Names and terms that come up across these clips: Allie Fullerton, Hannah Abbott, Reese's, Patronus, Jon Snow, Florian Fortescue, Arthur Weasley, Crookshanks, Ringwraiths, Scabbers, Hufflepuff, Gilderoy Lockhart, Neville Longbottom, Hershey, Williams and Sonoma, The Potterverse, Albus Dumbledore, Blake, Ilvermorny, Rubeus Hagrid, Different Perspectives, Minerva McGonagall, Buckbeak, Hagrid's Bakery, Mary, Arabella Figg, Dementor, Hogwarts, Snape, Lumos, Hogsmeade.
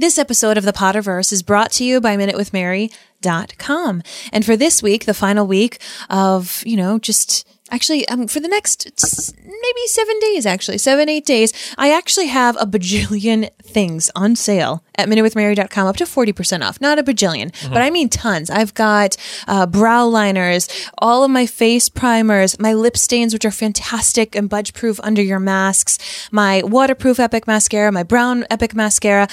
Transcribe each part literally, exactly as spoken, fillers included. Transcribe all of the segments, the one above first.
This episode of The Potterverse is brought to you by Minute With Mary dot com. And for this week, the final week of, you know, just... Actually, um, for the next maybe seven days, actually, seven, eight days, I actually have a bajillion things on sale at Minute With Mary dot com, up to forty percent off. Not a bajillion, mm-hmm. but I mean tons. I've got uh, brow liners, all of my face primers, my lip stains, which are fantastic and budge-proof under your masks, my waterproof Epic Mascara, my brown Epic Mascara.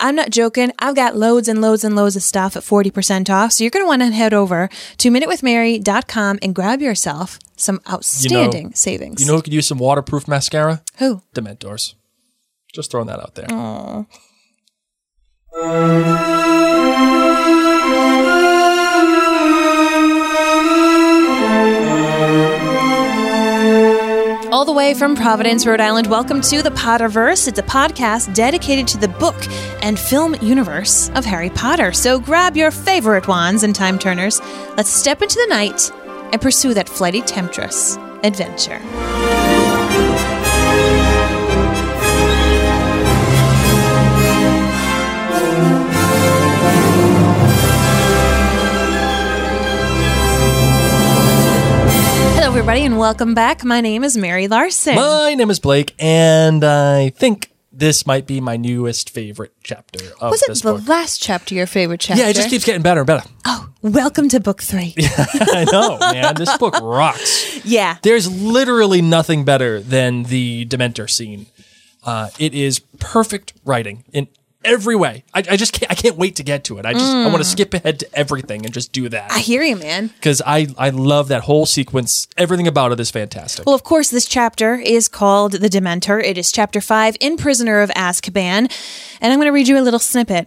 I'm not joking. I've got loads and loads and loads of stuff at forty percent off. So you're going to want to head over to Minute With Mary dot com and grab yourself some outstanding you know, savings. You know who could use some waterproof mascara? Who? Dementors. Just throwing that out there. Aww. All the way from Providence, Rhode Island, welcome to The Potterverse. It's a podcast dedicated to the book and film universe of Harry Potter. So grab your favorite wands and time turners. Let's step into the night and pursue that flighty temptress adventure. Hello, everybody, and welcome back. My name is Mary Larson. My name is Blake, and I think this might be my newest favorite chapter of Was it this the book. Last chapter your favorite chapter? Yeah, it just keeps getting better and better. Oh, welcome to book three. Yeah, I know, man. This book rocks. Yeah. There's literally nothing better than the Dementor scene. Uh, it is perfect writing in every way. I, I just can't, I can't wait to get to it. I just mm. I want to skip ahead to everything and just do that. I hear you, man. Because I, I love that whole sequence. Everything about it is fantastic. Well, of course, this chapter is called The Dementor. It is chapter five in Prisoner of Azkaban. And I'm going to read you a little snippet.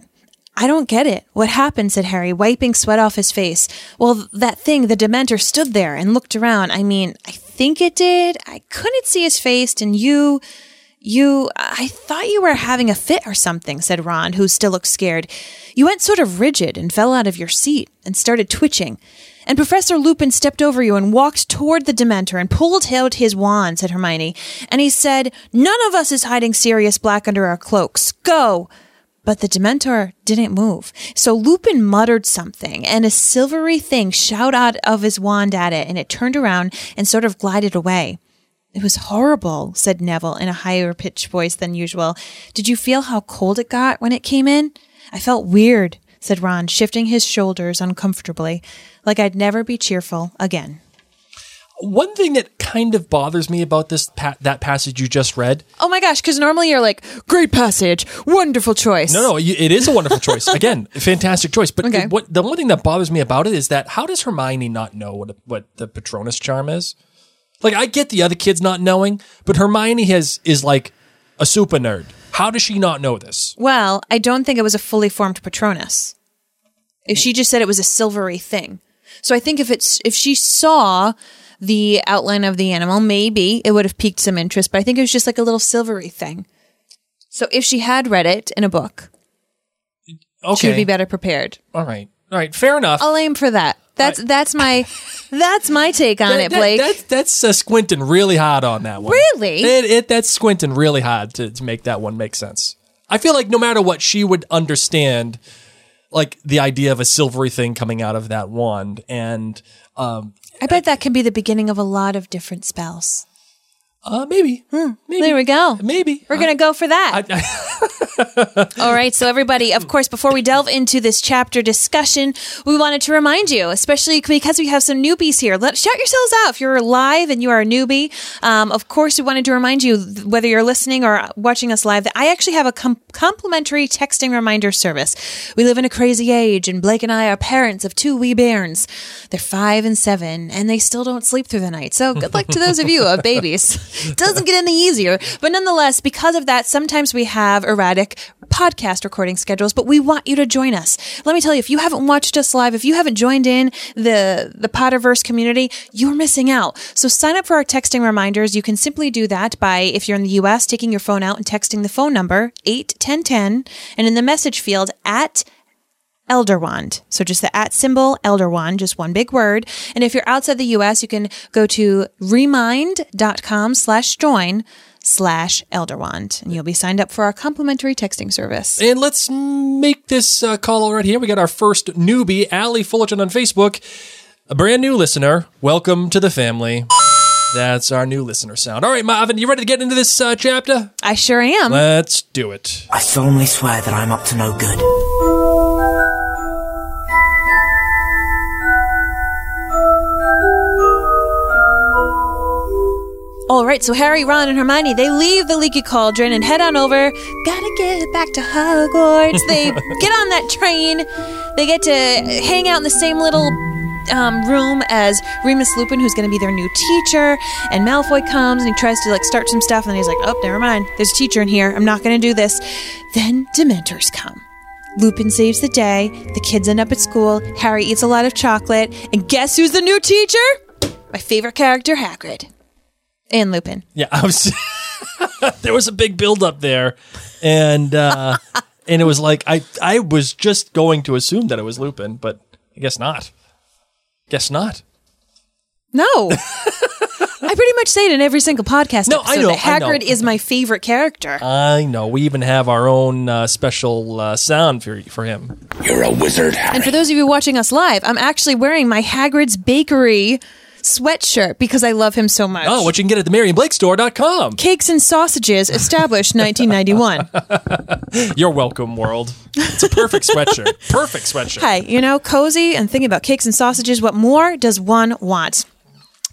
"I don't get it. What happened?" said Harry, wiping sweat off his face. "Well, that thing, the Dementor, stood there and looked around. I mean, I think it did. I couldn't see his face, and you... You, I thought you were having a fit or something," said Ron, who still looked scared. "You went sort of rigid and fell out of your seat and started twitching. And Professor Lupin stepped over you and walked toward the Dementor and pulled out his wand," said Hermione. "And he said, 'None of us is hiding Sirius Black under our cloaks. Go!' But the Dementor didn't move. So Lupin muttered something, and a silvery thing shot out of his wand at it, and it turned around and sort of glided away. 'It was horrible,' said Neville in a higher-pitched voice than usual. 'Did you feel how cold it got when it came in?' 'I felt weird,' said Ron, shifting his shoulders uncomfortably, 'like I'd never be cheerful again.'" One thing that kind of bothers me about this pa- that passage you just read. Oh my gosh, because normally you're like, great passage, wonderful choice. No, no, it is a wonderful choice. Again, fantastic choice. But okay. it, what, the one thing that bothers me about it is that how does Hermione not know what, a, what the Patronus charm is? Like, I get the other kids not knowing, but Hermione has is like a super nerd. How does she not know this? Well, I don't think it was a fully formed Patronus. If she just said it was a silvery thing. So I think if it's if she saw the outline of the animal, maybe it would have piqued some interest, but I think it was just like a little silvery thing. So if she had read it in a book, okay. she would be better prepared. All right. All right. Fair enough. I'll aim for that. That's that's my that's my take on that, it, Blake. That, that, that's uh, squinting really hard on that one. Really? It, it, that's squinting really hard to, to make that one make sense. I feel like no matter what, she would understand like the idea of a silvery thing coming out of that wand. And um, I bet that can be the beginning of a lot of different spells. Uh, maybe. Hmm. maybe. There we go. Maybe. We're going to go for that. I, I, All right. So everybody, of course, before we delve into this chapter discussion, we wanted to remind you, especially because we have some newbies here. Let, shout yourselves out if you're live and you are a newbie. Um, of course, we wanted to remind you, whether you're listening or watching us live, that I actually have a com- complimentary texting reminder service. We live in a crazy age, and Blake and I are parents of two wee bairns. They're five and seven, and they still don't sleep through the night. So good luck to those of you who have babies. Doesn't get any easier. But nonetheless, because of that, sometimes we have erratic podcast recording schedules, but we want you to join us. Let me tell you, if you haven't watched us live, if you haven't joined in the, the Potterverse community, you're missing out. So sign up for our texting reminders. You can simply do that by, if you're in the U S, taking your phone out and texting the phone number eight one zero one zero and in the message field at Elderwand. So just the at symbol, Elderwand, just one big word. And if you're outside the U S, you can go to remind.com slash join slash Elderwand, and you'll be signed up for our complimentary texting service. And let's make this uh, call right here. We got our first newbie, Allie Fullerton, on Facebook, a brand new listener. Welcome to the family. That's our new listener sound. All right, Marvin, you ready to get into this uh, chapter? I sure am. Let's do it. I solemnly swear that I'm up to no good. All right, so Harry, Ron, and Hermione, they leave the leaky cauldron and head on over. Gotta get back to Hogwarts. They get on that train. They get to hang out in the same little um, room as Remus Lupin, who's going to be their new teacher. And Malfoy comes, and he tries to, like, start some stuff. And then he's like, oh, never mind. There's a teacher in here. I'm not going to do this. Then Dementors come. Lupin saves the day. The kids end up at school. Harry eats a lot of chocolate. And guess who's the new teacher? My favorite character, Hagrid. And Lupin. Yeah, I was, there was a big build-up there, and uh, and it was like, I, I was just going to assume that it was Lupin, but I guess not. Guess not. No. I pretty much say it in every single podcast no, episode I know, that Hagrid I know. is my favorite character. I know. We even have our own uh, special uh, sound for for him. You're a wizard, Harry. And for those of you watching us live, I'm actually wearing my Hagrid's Bakery sweatshirt because I love him so much. Oh, which you can get at the Mary and Blake Store dot com. Cakes and Sausages, established nineteen ninety-one. You're welcome, world. It's a perfect sweatshirt. Perfect sweatshirt. Hey, you know, cozy and thinking about cakes and sausages, what more does one want?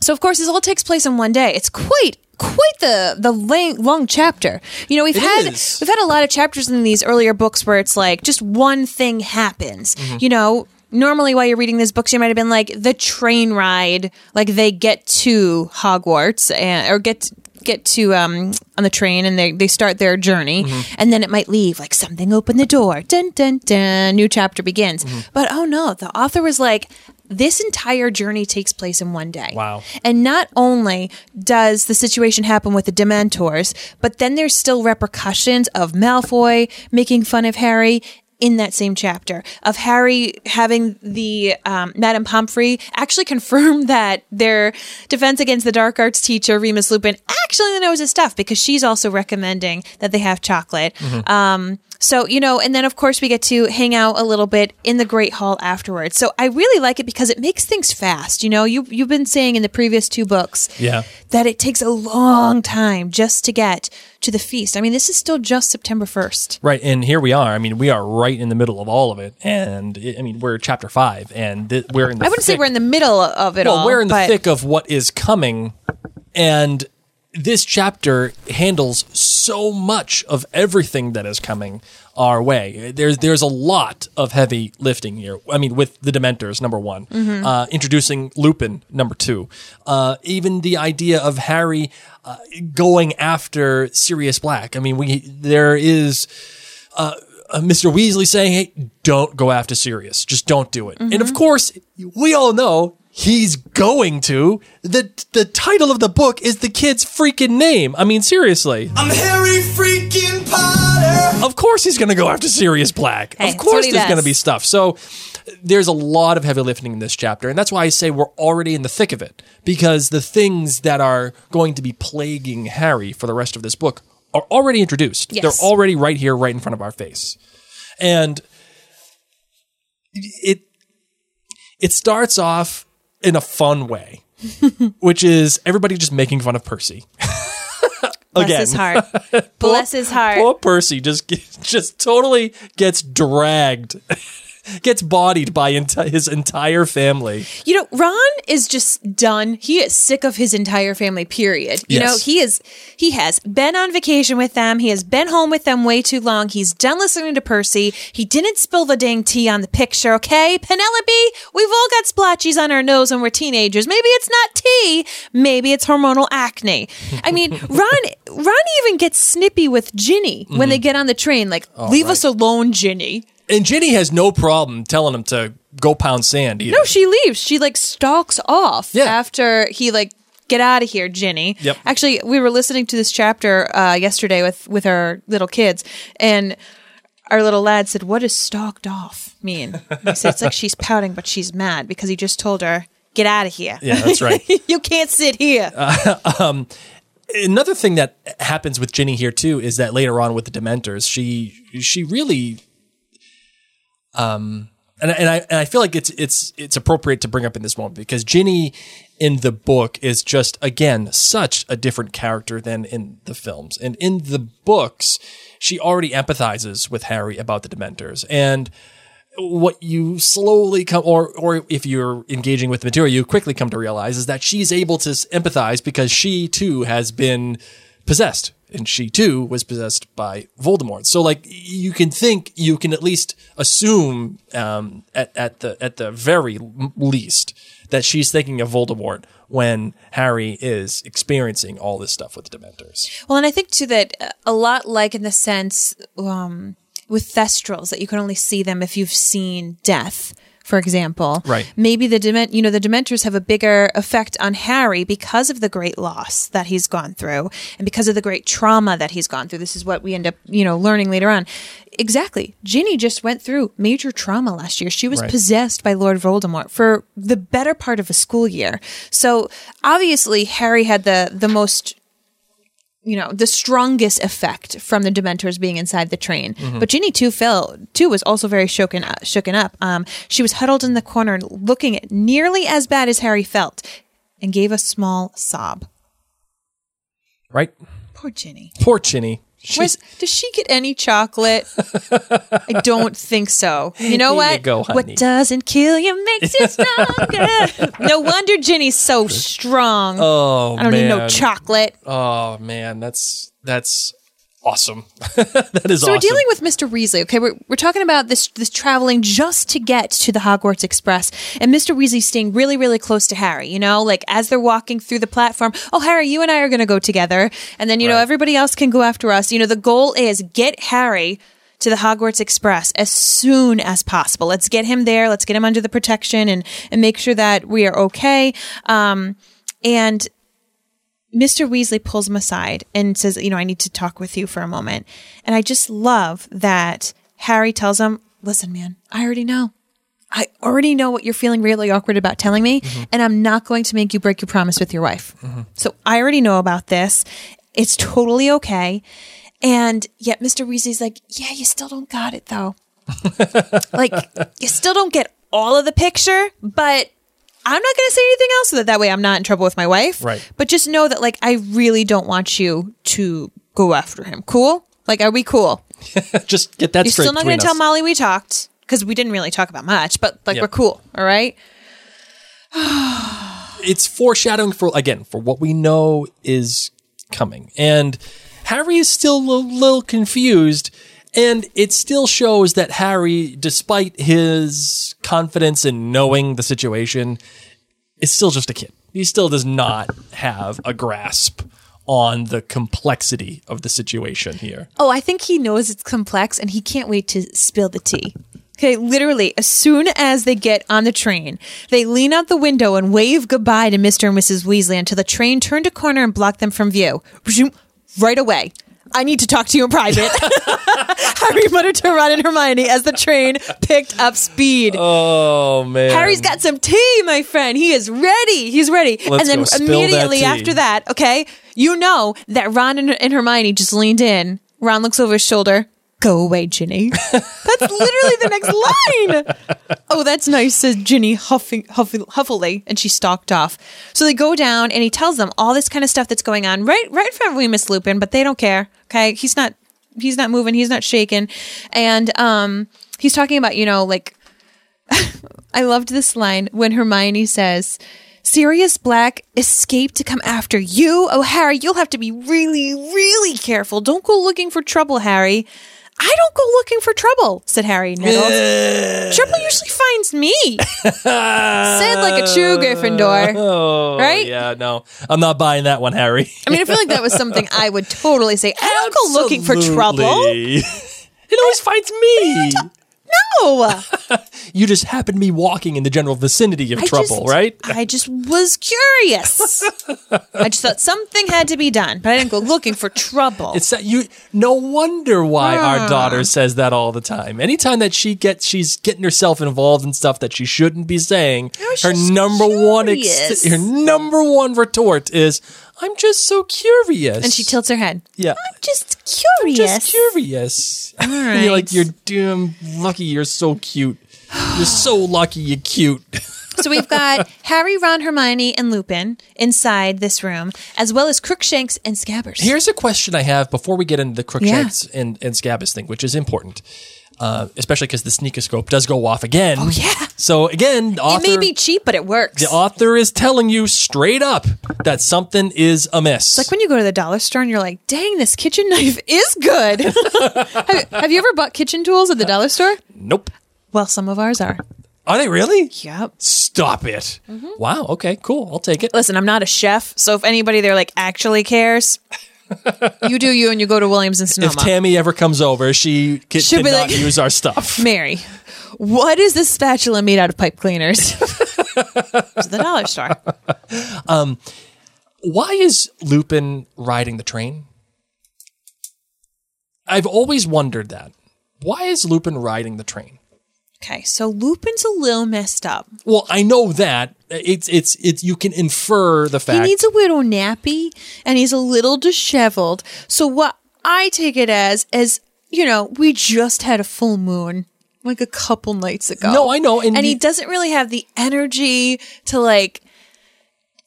So, of course, this all takes place in one day. It's quite quite the the lang, long chapter. You know, we've it had is. we've had a lot of chapters in these earlier books where it's like just one thing happens. Mm-hmm. You know, normally, while you're reading these books, you might have been like the train ride, like they get to Hogwarts and, or get get to um, on the train and they, they start their journey, mm-hmm. and then it might leave like something opened the door, dun dun dun, new chapter begins. Mm-hmm. But oh no, the author was like, this entire journey takes place in one day. Wow! And not only does the situation happen with the Dementors, but then there's still repercussions of Malfoy making fun of Harry. In that same chapter, of Harry having the um, Madame Pomfrey actually confirm that their defense against the dark arts teacher, Remus Lupin, actually knows his stuff because she's also recommending that they have chocolate. Mm-hmm. Um, so, you know, and then, of course, we get to hang out a little bit in the Great Hall afterwards. So I really like it because it makes things fast. You know, you, you've been saying in the previous two books yeah. that it takes a long time just to get to the feast. I mean, this is still just September first. Right. And here we are. I mean, we are right in the middle of all of it. And I mean, we're chapter five and th- we're in the I wouldn't thick- say we're in the middle of it well, all. Well, we're in the but- thick of what is coming. And this chapter handles so much of everything that is coming our way. There's there's a lot of heavy lifting here. I mean, with the Dementors, number one. Mm-hmm. Uh, introducing Lupin, number two. Uh, even the idea of Harry uh, going after Sirius Black. I mean, we there is uh, Mister Weasley saying, hey, don't go after Sirius. Just don't do it. Mm-hmm. And of course, we all know he's going to. The the title of the book is the kid's freaking name. I mean, seriously. I'm Harry freaking Potter. Of course he's going to go after Sirius Black. Hey, of course there's going to be stuff. So there's a lot of heavy lifting in this chapter. And that's why I say we're already in the thick of it. Because the things that are going to be plaguing Harry for the rest of this book are already introduced. Yes. They're already right here, right in front of our face. And it it starts off in a fun way, which is everybody just making fun of Percy. Again. Bless his heart. poor, Bless his heart. Poor Percy just, just totally gets dragged, gets bodied by enti- his entire family. You know, Ron is just done. He is sick of his entire family, period. You yes. know, he is. He has been on vacation with them. He has been home with them way too long. He's done listening to Percy. He didn't spill the dang tea on the picture, okay? Penelope, we've all got splotches on our nose when we're teenagers. Maybe it's not tea. Maybe it's hormonal acne. I mean, Ron Ron even gets snippy with Ginny when mm-hmm. they get on the train. Like, all leave right. us alone, Ginny. And Ginny has no problem telling him to go pound sand either. No, she leaves. She, like, stalks off yeah. after he, like, get out of here, Ginny. Yep. Actually, we were listening to this chapter uh, yesterday with, with our little kids, and our little lad said, what does stalked off mean? And I said, it's like she's pouting, but she's mad because he just told her, get out of here. Yeah, that's right. You can't sit here. Uh, um, Another thing that happens with Ginny here too is that later on with the Dementors, she she really, um, and and I and I feel like it's it's it's appropriate to bring up in this moment because Ginny in the book is just again such a different character than in the films, and in the books she already empathizes with Harry about the Dementors and. What you slowly come, or or if you're engaging with the material, you quickly come to realize is that she's able to empathize because she too has been possessed, and she too was possessed by Voldemort. So, like, you can think, you can at least assume, um, at at the at the very least, that she's thinking of Voldemort when Harry is experiencing all this stuff with the Dementors. Well, and I think too that a lot, like in the sense. Um With Thestrals, that you can only see them if you've seen death, for example. Right. Maybe the Dement- you know the Dementors have a bigger effect on Harry because of the great loss that he's gone through and because of the great trauma that he's gone through. This is what we end up, you know, learning later on. Exactly. Ginny just went through major trauma last year. She was right. possessed by Lord Voldemort for the better part of a school year. So obviously Harry had the the most. You know, the strongest effect from the Dementors being inside the train. Mm-hmm. But Ginny too fell, too, was also very shooken up. Shooken up. Um, she was huddled in the corner, looking at nearly as bad as Harry felt, and gave a small sob. Right. Poor Ginny. Poor Ginny. Does she get any chocolate? I don't think so. You know what? You go, what doesn't kill you makes you stronger. No wonder Ginny's so strong. Oh, I don't man. need no chocolate. Oh man, that's that's awesome. That is so awesome. So we're dealing with Mister Weasley. Okay, we're we're talking about this this traveling just to get to the Hogwarts Express, and Mister Weasley's staying really really close to Harry. You know, like as they're walking through the platform, oh Harry, you and I are going to go together, and then you right. know everybody else can go after us. You know, the goal is get Harry to the Hogwarts Express as soon as possible. Let's get him there. Let's get him under the protection and and make sure that we are okay. Um, and. Mister Weasley pulls him aside and says, you know, I need to talk with you for a moment. And I just love that Harry tells him, listen, man, I already know. I already know what you're feeling really awkward about telling me, mm-hmm. and I'm not going to make you break your promise with your wife. Mm-hmm. So I already know about this. It's totally okay. And yet Mister Weasley's like, yeah, you still don't got it though. Like, you still don't get all of the picture, but... I'm not going to say anything else so that that way I'm not in trouble with my wife. Right. But just know that, like, I really don't want you to go after him. Cool? Like, are we cool? Just get that You're straight. You're still not going to tell Molly we talked because we didn't really talk about much, but, like, yep. we're cool. All right? It's foreshadowing for, again, for what we know is coming. And Harry is still a little confused. And it still shows that Harry, despite his confidence in knowing the situation, is still just a kid. He still does not have a grasp on the complexity of the situation here. Oh, I think he knows it's complex and he can't wait to spill the tea. Okay, literally, as soon as they get on the train, they lean out the window and wave goodbye to Mister and Missus Weasley until the train turned a corner and blocked them from view. Right away. I need to talk to you in private. Harry muttered to Ron and Hermione as the train picked up speed. Oh, man. Harry's got some tea, my friend. He is ready. He's ready. Let's and then immediately that after that, okay, you know that Ron and, and Hermione just leaned in. Ron looks over his shoulder. Go away, Ginny. That's literally the next line. Oh, that's nice, says Ginny huffing, huffing, huffily, and she stalked off. So they go down, and he tells them all this kind of stuff that's going on right, right in front of Remus Lupin, but they don't care. Okay, he's not, he's not moving, he's not shaking, and um, he's talking about, you know, like I loved this line when Hermione says. Sirius Black escaped to come after you? Oh, Harry, you'll have to be really, really careful. Don't go looking for trouble, Harry. I don't go looking for trouble, said Harry Nichols. Trouble usually finds me, said like a true Gryffindor. Oh, right? Yeah, no. I'm not buying that one, Harry. I mean, I feel like that was something I would totally say. I don't Absolutely. go looking for trouble. It always finds me. No. You just happened to be walking in the general vicinity of I trouble, just, right? I just was curious. I just thought something had to be done, but I didn't go looking for trouble. It's that you. No wonder why uh. our daughter says that all the time. Anytime that she gets, she's getting herself involved in stuff that she shouldn't be saying. No, her number curious. one, ex- her number one retort is, "I'm just so curious." And she tilts her head. Yeah. I'm just curious. I'm just curious. All right. You're like, you're damn lucky you're so cute. You're so lucky you're cute. So we've got Harry, Ron, Hermione, and Lupin inside this room, as well as Crookshanks and Scabbers. Here's a question I have before we get into the Crookshanks yeah. and, and Scabbers thing, which is important. Uh, especially because the sneakoscope does go off again. Oh, yeah. So, again, the author... It may be cheap, but it works. The author is telling you straight up that something is amiss. It's like when you go to the dollar store and you're like, dang, this kitchen knife is good. have, have you ever bought kitchen tools at the dollar store? Nope. Well, some of ours are. Are they really? Yep. Stop it. Mm-hmm. Wow. Okay, cool. I'll take it. Listen, I'm not a chef, so if anybody there, like, actually cares... You do you, and you go to Williams and Sonoma. If Tammy ever comes over, she can, cannot like, use our stuff. Mary, what is this spatula made out of? Pipe cleaners? It's the dollar store. Um, why is Lupin riding the train? I've always wondered that. Why is Lupin riding the train? Okay, so Lupin's a little messed up. Well, I know that. It's it's it's. You can infer the fact. He needs a little nappy, and he's a little disheveled. So what I take it as is, you know, we just had a full moon like a couple nights ago. No, I know. And, and he, he doesn't really have the energy to like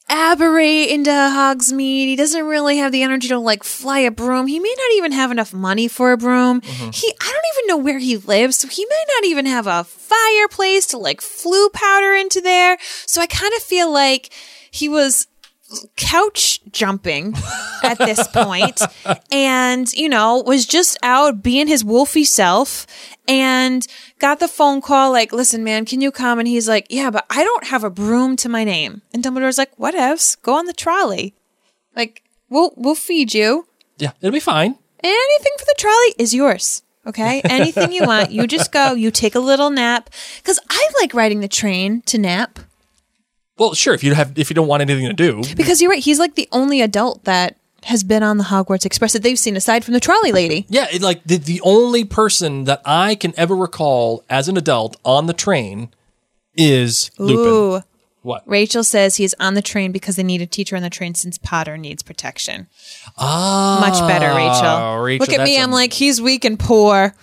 aberrate into Hogsmeade. He doesn't really have the energy to like fly a broom. He may not even have enough money for a broom. Mm-hmm. He I don't even know where he lives, so he may not even have a fireplace to like flue powder into there. So I kind of feel like he was couch jumping at this point and, you know, was just out being his wolfy self and got the phone call like, listen, man, can you come? And he's like, yeah, but I don't have a broom to my name. And Dumbledore's like, whatevs, go on the trolley. Like, we'll, we'll feed you. Yeah, it'll be fine. Anything for the trolley is yours. Okay, anything you want. You just go, you take a little nap. Because I like riding the train to nap. Well, sure, if you have, if you don't want anything to do. Because you're right, he's like the only adult that has been on the Hogwarts Express that they've seen aside from the trolley lady. Yeah, it, like the, the only person that I can ever recall as an adult on the train is Lupin. Ooh. What? Rachel says he's on the train because they need a teacher on the train since Potter needs protection. Ah. Much better, Rachel. Rachel Look at me, a- I'm like, he's weak and poor.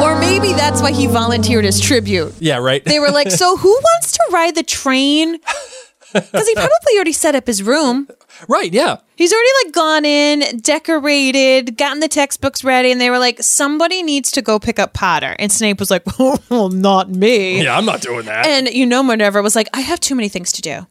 Or maybe that's why he volunteered as tribute. Yeah, right. They were like, so who wants to ride the train? Because he probably already set up his room. Right, yeah. He's already like gone in, decorated, gotten the textbooks ready, and they were like, somebody needs to go pick up Potter. And Snape was like, oh, well, not me. Yeah, I'm not doing that. And you know, Minerva was like, I have too many things to do.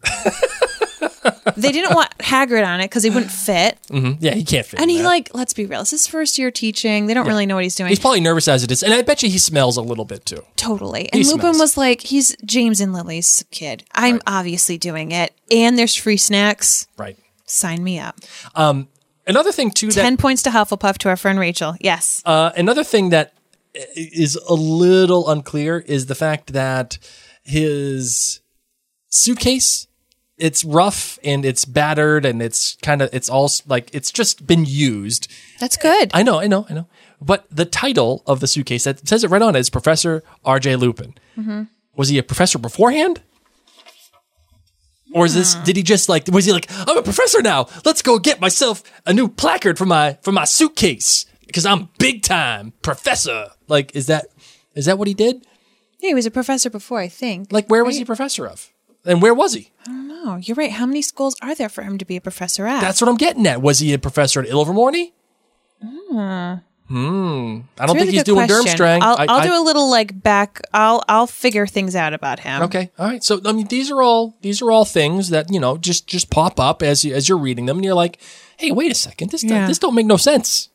They didn't want Hagrid on it because he wouldn't fit. Mm-hmm. Yeah, he can't fit. And he that. like, let's be real, it's his first year teaching. They don't yeah. really know what he's doing. He's probably nervous as it is. And I bet you he smells a little bit too. Totally. And he Lupin smells. was like, he's James and Lily's kid. I'm right. obviously doing it. And there's free snacks. Right. Sign me up. Um, another thing too. That, Ten points to Hufflepuff to our friend Rachel. Yes. Uh, another thing that is a little unclear is the fact that his suitcase... It's rough and it's battered and it's kind of, it's all like, it's just been used. That's good. I know, I know, I know. But the title of the suitcase that says it right on it is Professor R J Lupin. Mm-hmm. Was he a professor beforehand? Or is this, did he just like, was he like, I'm a professor now. Let's go get myself a new placard for my, for my suitcase because I'm big time professor. Like, is that, is that what he did? Yeah, he was a professor before, I think. Like, where was he professor of? And where was he? I don't know. You're right. How many schools are there for him to be a professor at? That's what I'm getting at. Was he a professor at Ilvermorny? Mm. Hmm. I don't really think he's doing question. Durmstrang. I'll, I, I'll I, do a little like back. I'll I'll figure things out about him. Okay. All right. So I mean, these are all these are all things that you know just, just pop up as you, as you're reading them, and you're like, hey, wait a second. This yeah. this don't make no sense.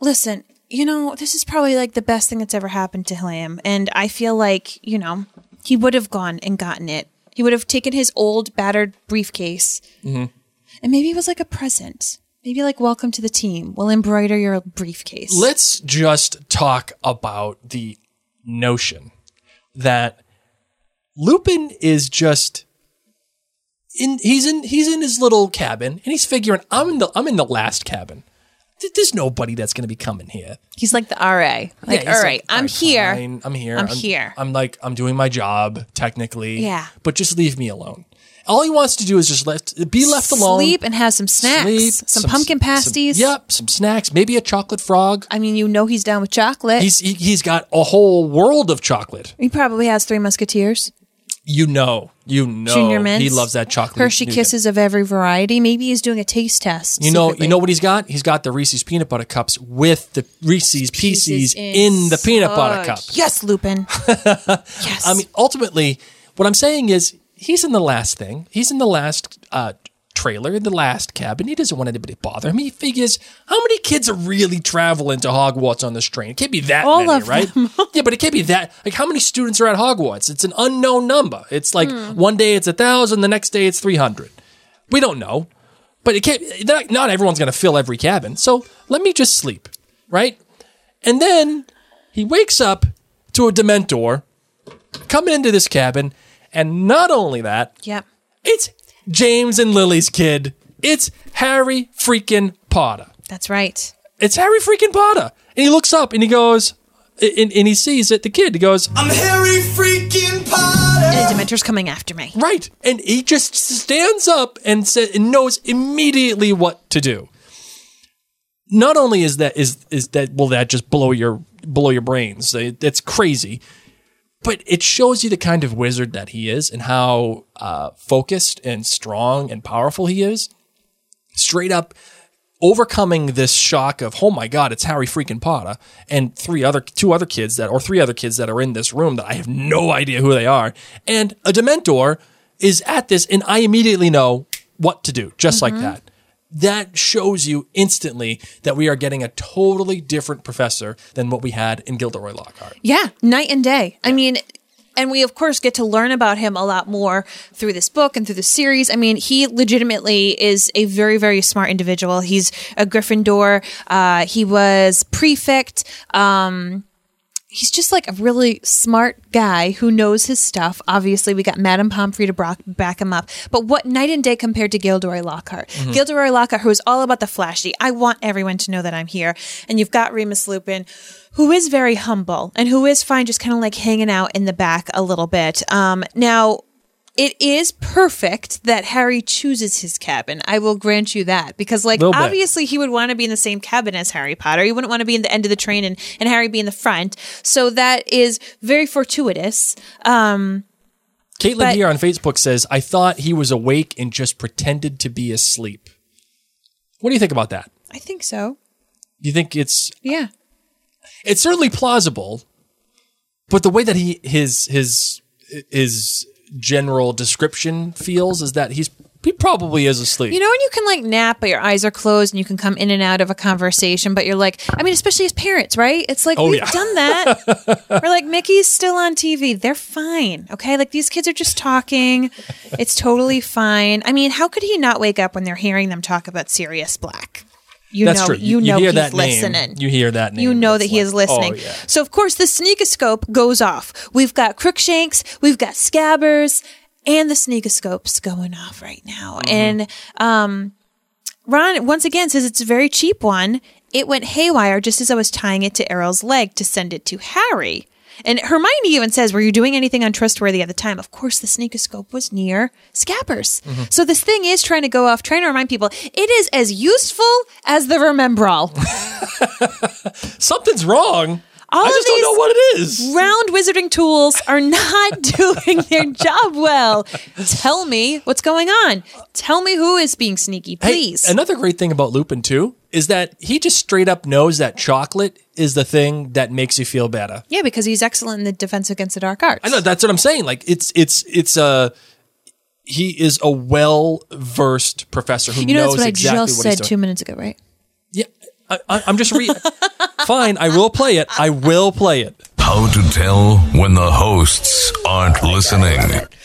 Listen, you know, this is probably like the best thing that's ever happened to him, and I feel like you know he would have gone and gotten it. He would have taken his old battered briefcase mm-hmm. and maybe it was like a present. Maybe like welcome to the team. We'll embroider your briefcase. Let's just talk about the notion that Lupin is just in he's in he's in his little cabin and he's figuring I'm in the I'm in the last cabin. There's nobody that's going to be coming here. He's like the R A. Like, yeah, all right, like, I'm, I'm here. Fine. I'm here. I'm, I'm here. I'm like, I'm doing my job, technically. Yeah. But just leave me alone. All he wants to do is just let, be left alone. Sleep and have some snacks. Sleep, some, some pumpkin pasties. Some, yep, some snacks. Maybe a chocolate frog. I mean, you know he's down with chocolate. He's he, he's got a whole world of chocolate. He probably has Three Musketeers. You know, you know, Junior Mints, he loves that chocolate. Hershey nougat. Kisses of every variety. Maybe he's doing a taste test. You know, secretly. You know what he's got? He's got the Reese's peanut butter cups with the Reese's Pieces, Pieces in the peanut suck. butter cup. Yes, Lupin. Yes. I mean, ultimately, what I'm saying is, he's in the last thing. He's in the last uh, trailer, in the last cabin. He doesn't want anybody to bother him. He figures, how many kids are really traveling to Hogwarts on this train? It can't be that All many, of right? Them. Yeah, but it can't be that. Like, how many students are at Hogwarts? It's an unknown number. It's like hmm. one day it's a thousand, the next day it's three hundred. We don't know, but it can't. Not, not everyone's going to fill every cabin. So let me just sleep, right? And then he wakes up to a Dementor coming into this cabin. And not only that, yep. It's James and Lily's kid. It's Harry freaking Potter. That's right. It's Harry freaking Potter. And he looks up and he goes, and, and he sees it, the kid. He goes, I'm Harry freaking Potter. And the Dementor's coming after me. Right. And he just stands up and says, and knows immediately what to do. Not only is that, is, is that, will that just blow your, blow your brains. That's crazy. But it shows you the kind of wizard that he is and how uh, focused and strong and powerful he is. Straight up overcoming this shock of, oh my God, it's Harry freaking Potter and three other, two other kids that, or three other kids that are in this room that I have no idea who they are. And a Dementor is at this and I immediately know what to do, just mm-hmm. like that. That shows you instantly that we are getting a totally different professor than what we had in Gilderoy Lockhart. Yeah, night and day. Yeah. I mean, and we, of course, get to learn about him a lot more through this book and through the series. I mean, he legitimately is a very, very smart individual. He's a Gryffindor. Uh, he was prefect. Um, he's just like a really smart guy who knows his stuff. Obviously, we got Madame Pomfrey to brock, back him up. But what night and day compared to Gilderoy Lockhart? Mm-hmm. Gilderoy Lockhart, who is all about the flashy. I want everyone to know that I'm here. And you've got Remus Lupin, who is very humble and who is fine just kind of like hanging out in the back a little bit. Um, now... It is perfect that Harry chooses his cabin. I will grant you that. Because, like, obviously he would want to be in the same cabin as Harry Potter. He wouldn't want to be in the end of the train and, and Harry be in the front. So that is very fortuitous. Um, Caitlin but, here on Facebook says, I thought he was awake and just pretended to be asleep. What do you think about that? I think so. You think it's... Yeah. It's certainly plausible, but the way that he, his, his, his... general description feels is that he's he probably is asleep. You know when you can like nap but your eyes are closed and you can come in and out of a conversation but you're like, I mean, especially as parents, right? It's like, oh, we've yeah. done that. We're like, Mickey's still on T V. They're fine. Okay? Like, these kids are just talking. It's totally fine. I mean, how could he not wake up when they're hearing them talk about Sirius Black? You That's know, true. You, you know hear he's that listening. Name. You hear that name. You know that he like, is listening. Oh, yeah. So, of course, the sneakoscope goes off. We've got Crookshanks, we've got Scabbers, and the sneakoscope's going off right now. Mm-hmm. And um, Ron, once again, says it's a very cheap one. It went haywire just as I was tying it to Errol's leg to send it to Harry. And Hermione even says, were you doing anything untrustworthy at the time? Of course, the sneakoscope was near Scabbers. Mm-hmm. So this thing is trying to go off, trying to remind people, it is as useful as the Remembral. Something's wrong. All I just don't know what it is. Round wizarding tools are not doing their job well. Tell me what's going on. Tell me who is being sneaky, please. Hey, another great thing about Lupin, too, is that he just straight up knows that chocolate is the thing that makes you feel better. Yeah, because he's excellent in the defense against the dark arts. I know, that's what I'm saying. Like, it's, it's, it's, uh, he is a well-versed professor who knows exactly what he's doing. You know, that's what I just said two minutes ago, right? Yeah. I, I'm just re- fine. I will play it. I will play it. How to tell when the hosts aren't listening.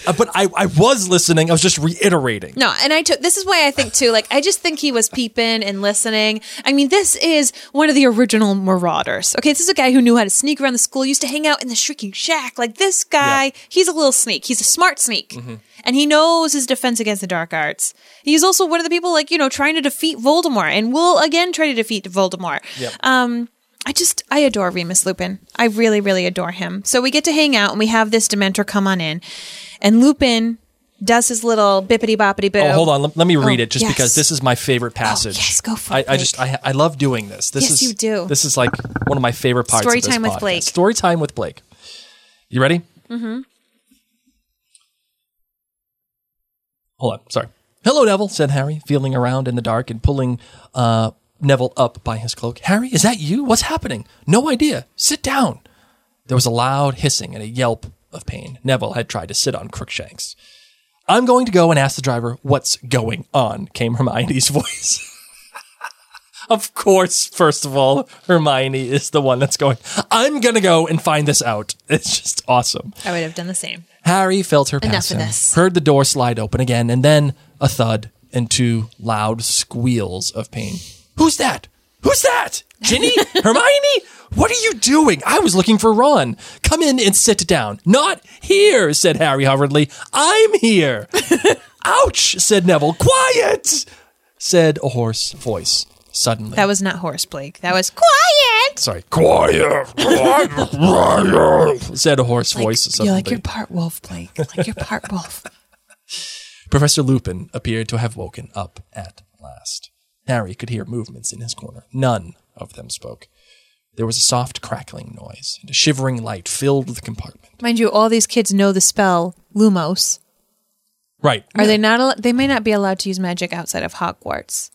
Uh, but I, I was listening. I was just reiterating. No, and I took, this is why I think too, like, I just think he was peeping and listening. I mean, this is one of the original marauders. Okay, this is a guy who knew how to sneak around the school, used to hang out in the shrieking shack. Like, this guy, yeah. he's a little sneak. He's a smart sneak. Mm-hmm. And he knows his defense against the dark arts. He's also one of the people, like, you know, trying to defeat Voldemort, and will again try to defeat Voldemort. Yep. Um, I just, I adore Remus Lupin. I really, really adore him. So we get to hang out, and we have this Dementor come on in, and Lupin does his little bippity-boppity-boo. Oh, hold on. Let, let me read oh, it just yes. because this is my favorite passage. Oh, yes, go for it, Blake. I, I just, I, I love doing this. This yes, is, you do. This is like one of my favorite parts Story of this podcast. Story time with Blake. Story time with Blake. You ready? Mm-hmm. Hold on. Sorry. "Hello, Neville," said Harry, feeling around in the dark and pulling uh, Neville up by his cloak. "Harry, is that you? What's happening?" "No idea. Sit down." There was a loud hissing and a yelp of pain. Neville had tried to sit on Crookshanks. "I'm going to go and ask the driver what's going on," came Hermione's voice. Of course, first of all, Hermione is the one that's going, "I'm going to go and find this out." It's just awesome. I would have done the same. Harry felt her pass him, heard the door slide open again, and then a thud and two loud squeals of pain. "Who's that? Who's that? Ginny? Hermione? What are you doing? I was looking for Ron. Come in and sit down." "Not here," said Harry hurriedly. "I'm here." "Ouch," said Neville. "Quiet," said a hoarse voice. Suddenly. That was not hoarse, Blake. That was quiet. Sorry. "Quiet, quiet, quiet," said a hoarse like, voice. Suddenly. You're like your part wolf, Blake. Like your part wolf. Professor Lupin appeared to have woken up at last. Harry could hear movements in his corner. None of them spoke. There was a soft crackling noise, and a shivering light filled the compartment. Mind you, all these kids know the spell Lumos. Right. Are yeah. they not? Al- they may not be allowed to use magic outside of Hogwarts.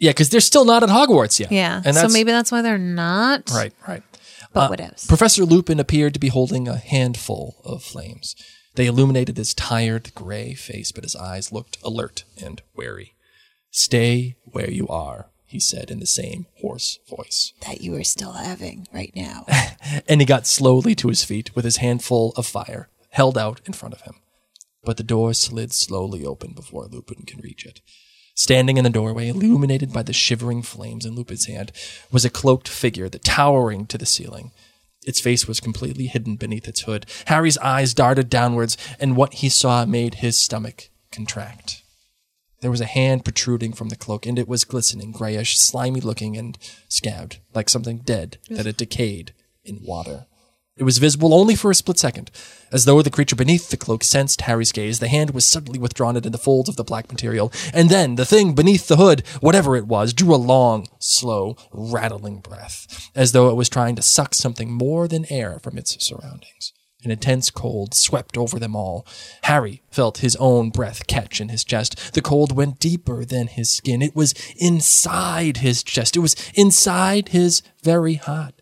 Yeah, because they're still not at Hogwarts yet. Yeah, and so maybe that's why they're not. Right, right. But uh, what else? Professor Lupin appeared to be holding a handful of flames. They illuminated his tired, gray face, but his eyes looked alert and wary. "Stay where you are," he said in the same hoarse voice. "That you are still having right now." And he got slowly to his feet with his handful of fire held out in front of him. But the door slid slowly open before Lupin could reach it. Standing in the doorway, illuminated by the shivering flames in Lupin's hand, was a cloaked figure that towering to the ceiling. Its face was completely hidden beneath its hood. Harry's eyes darted downwards, and what he saw made his stomach contract. There was a hand protruding from the cloak, and it was glistening, grayish, slimy-looking, and scabbed, like something dead that had decayed in water. It was visible only for a split second. As though the creature beneath the cloak sensed Harry's gaze, the hand was suddenly withdrawn into the folds of the black material, and then the thing beneath the hood, whatever it was, drew a long, slow, rattling breath, as though it was trying to suck something more than air from its surroundings. An intense cold swept over them all. Harry felt his own breath catch in his chest. The cold went deeper than his skin. It was inside his chest. It was inside his very heart.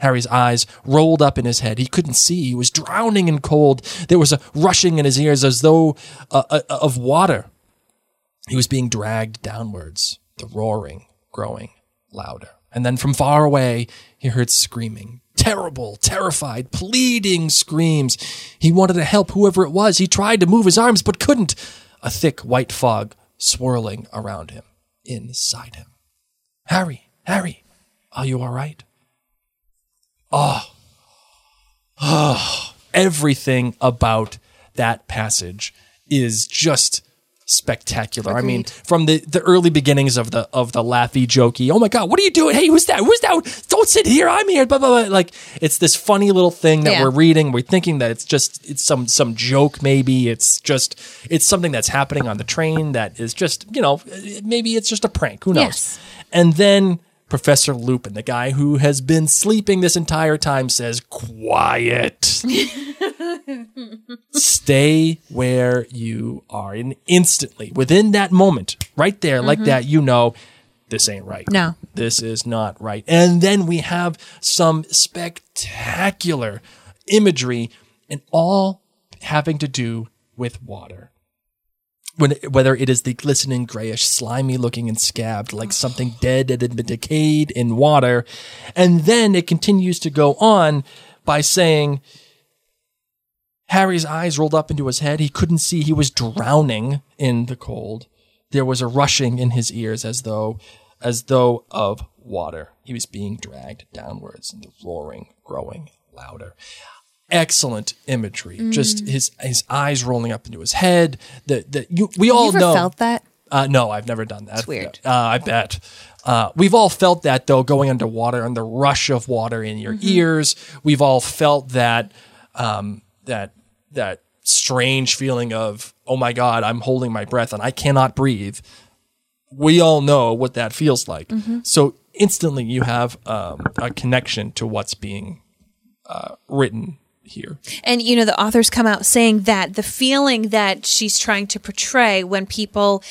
Harry's eyes rolled up in his head. He couldn't see. He was drowning in cold. There was a rushing in his ears as though uh, uh, of water. He was being dragged downwards, the roaring growing louder. And then from far away, he heard screaming. Terrible, terrified, pleading screams. He wanted to help whoever it was. He tried to move his arms, but couldn't. A thick white fog swirling around him, inside him. "Harry, Harry, are you all right?" Oh, oh, everything about that passage is just spectacular. Agreed. I mean, from the, the early beginnings of the of the laughy, jokey, "Oh my God, what are you doing? Hey, who's that? Who's that? Don't sit here. I'm here." Blah, blah, blah. Like, it's this funny little thing that yeah. we're reading. We're thinking that it's just it's some some joke, maybe. It's just, it's something that's happening on the train that is just, you know, maybe it's just a prank. Who knows? Yes. And then Professor Lupin, the guy who has been sleeping this entire time, says, "Quiet. Stay where you are." And instantly, within that moment, right there, mm-hmm. like that, you know, this ain't right. No. This is not right. And then we have some spectacular imagery, and all having to do with water. When, whether it is the glistening, grayish, slimy-looking and scabbed, like something dead that had been decayed in water. And then it continues to go on by saying Harry's eyes rolled up into his head. He couldn't see. He was drowning in the cold. There was a rushing in his ears as though, as though of water. He was being dragged downwards, and the roaring growing louder. Excellent imagery. Mm. Just his his eyes rolling up into his head. The the you, we Have all you ever know felt that. Uh, no, I've never done that. It's weird. Uh, I bet. Uh, we've all felt that, though, going underwater and the rush of water in your mm-hmm. ears. We've all felt that um, that that strange feeling of, oh, my God, I'm holding my breath and I cannot breathe. We all know what that feels like. Mm-hmm. So instantly you have um, a connection to what's being uh, written here. And, you know, the authors come out saying that the feeling that she's trying to portray when people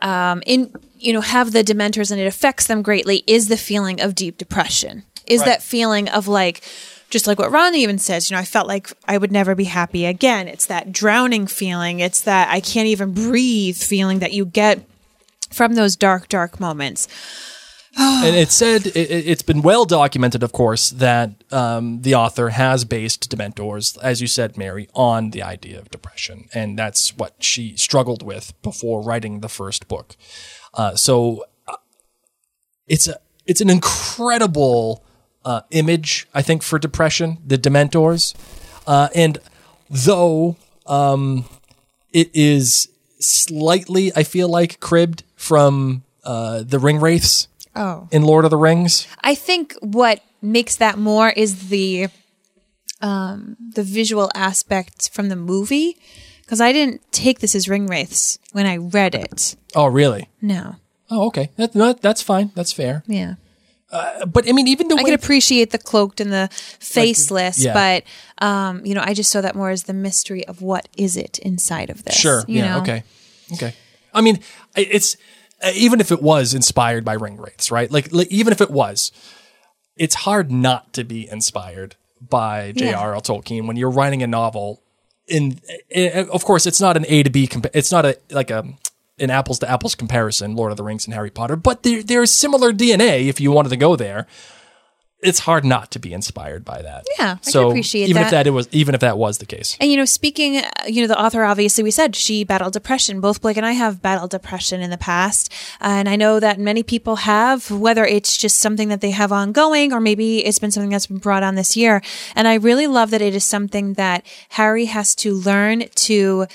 um, in you know have the Dementors and it affects them greatly is the feeling of deep depression. Is right. that feeling of like, just like what Ron even says, you know, I felt like I would never be happy again. It's that drowning feeling. It's that I can't even breathe feeling that you get from those dark, dark moments. And it said, it, it's been well documented, of course, that um, the author has based Dementors, as you said, Mary, on the idea of depression. And that's what she struggled with before writing the first book. Uh, so uh, it's a, it's an incredible uh, image, I think, for depression, the Dementors. Uh, and though um, it is slightly, I feel like, cribbed from uh, the Ringwraiths. Oh. In Lord of the Rings? I think what makes that more is the um, the visual aspect from the movie, because I didn't take this as Ringwraiths when I read it. Oh, really? No. Oh, okay. That, that, that's fine. That's fair. Yeah. Uh, but I mean, even the I way... I can appreciate the cloaked and the faceless, like, yeah. but um, you know, I just saw that more as the mystery of what is it inside of this. Sure. You yeah. know? Okay. Okay. I mean, it's... Even if it was inspired by Ringwraiths, right? Like, like, even if it was, it's hard not to be inspired by J R L. Yeah. Tolkien when you're writing a novel. In, in, of course, it's not an A to B. Compa- it's not a like a an apples to apples comparison. Lord of the Rings and Harry Potter, but there there's similar D N A. If you wanted to go there, it's hard not to be inspired by that. Yeah, so I can appreciate even that. If that it was, even if that was the case. And, you know, speaking, you know, the author, obviously, we said she battled depression. Both Blake and I have battled depression in the past. And I know that many people have, whether it's just something that they have ongoing or maybe it's been something that's been brought on this year. And I really love that it is something that Harry has to learn to...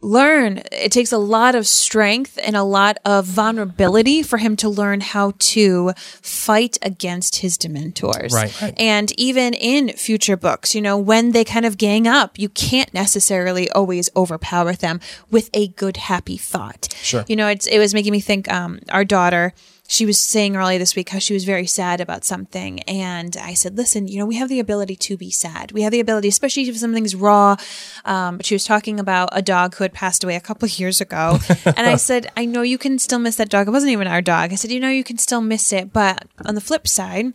learn. It takes a lot of strength and a lot of vulnerability for him to learn how to fight against his Dementors. Right, right. And even in future books, you know, when they kind of gang up, you can't necessarily always overpower them with a good, happy thought. Sure. You know, it's, it was making me think, um, our daughter, she was saying earlier this week how she was very sad about something. And I said, listen, you know, we have the ability to be sad. We have the ability, especially if something's raw. Um, but she was talking about a dog who had passed away a couple of years ago. And I said, I know you can still miss that dog. It wasn't even our dog. I said, you know, you can still miss it. But on the flip side,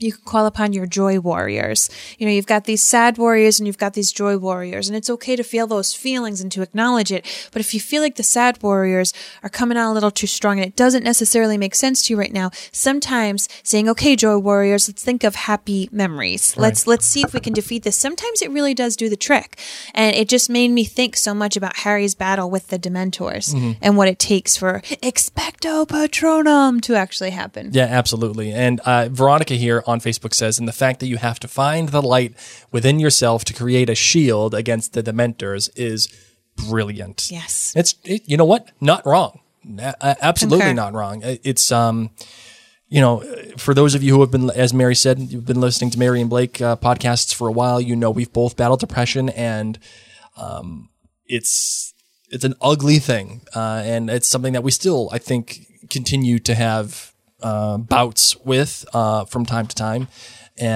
you can call upon your joy warriors. You know, you've got these sad warriors and you've got these joy warriors. And it's okay to feel those feelings and to acknowledge it. But if you feel like the sad warriors are coming on a little too strong and it doesn't necessarily make sense to you right now, sometimes saying, okay, joy warriors, let's think of happy memories. Right. Let's let's see if we can defeat this. Sometimes it really does do the trick. And it just made me think so much about Harry's battle with the Dementors mm-hmm. and what it takes for expecto patronum to actually happen. Yeah, absolutely. And uh, Veronica here on Facebook says, and the fact that you have to find the light within yourself to create a shield against the Dementors is brilliant. Yes. It's, it, you know what? Not wrong. A- absolutely Concur. Not wrong. It's, um, you know, for those of you who have been, as Mary said, you've been listening to Mary and Blake uh, podcasts for a while, you know, we've both battled depression and um, it's, it's an ugly thing. Uh, and it's something that we still, I think, continue to have Uh, bouts with uh, from time to time.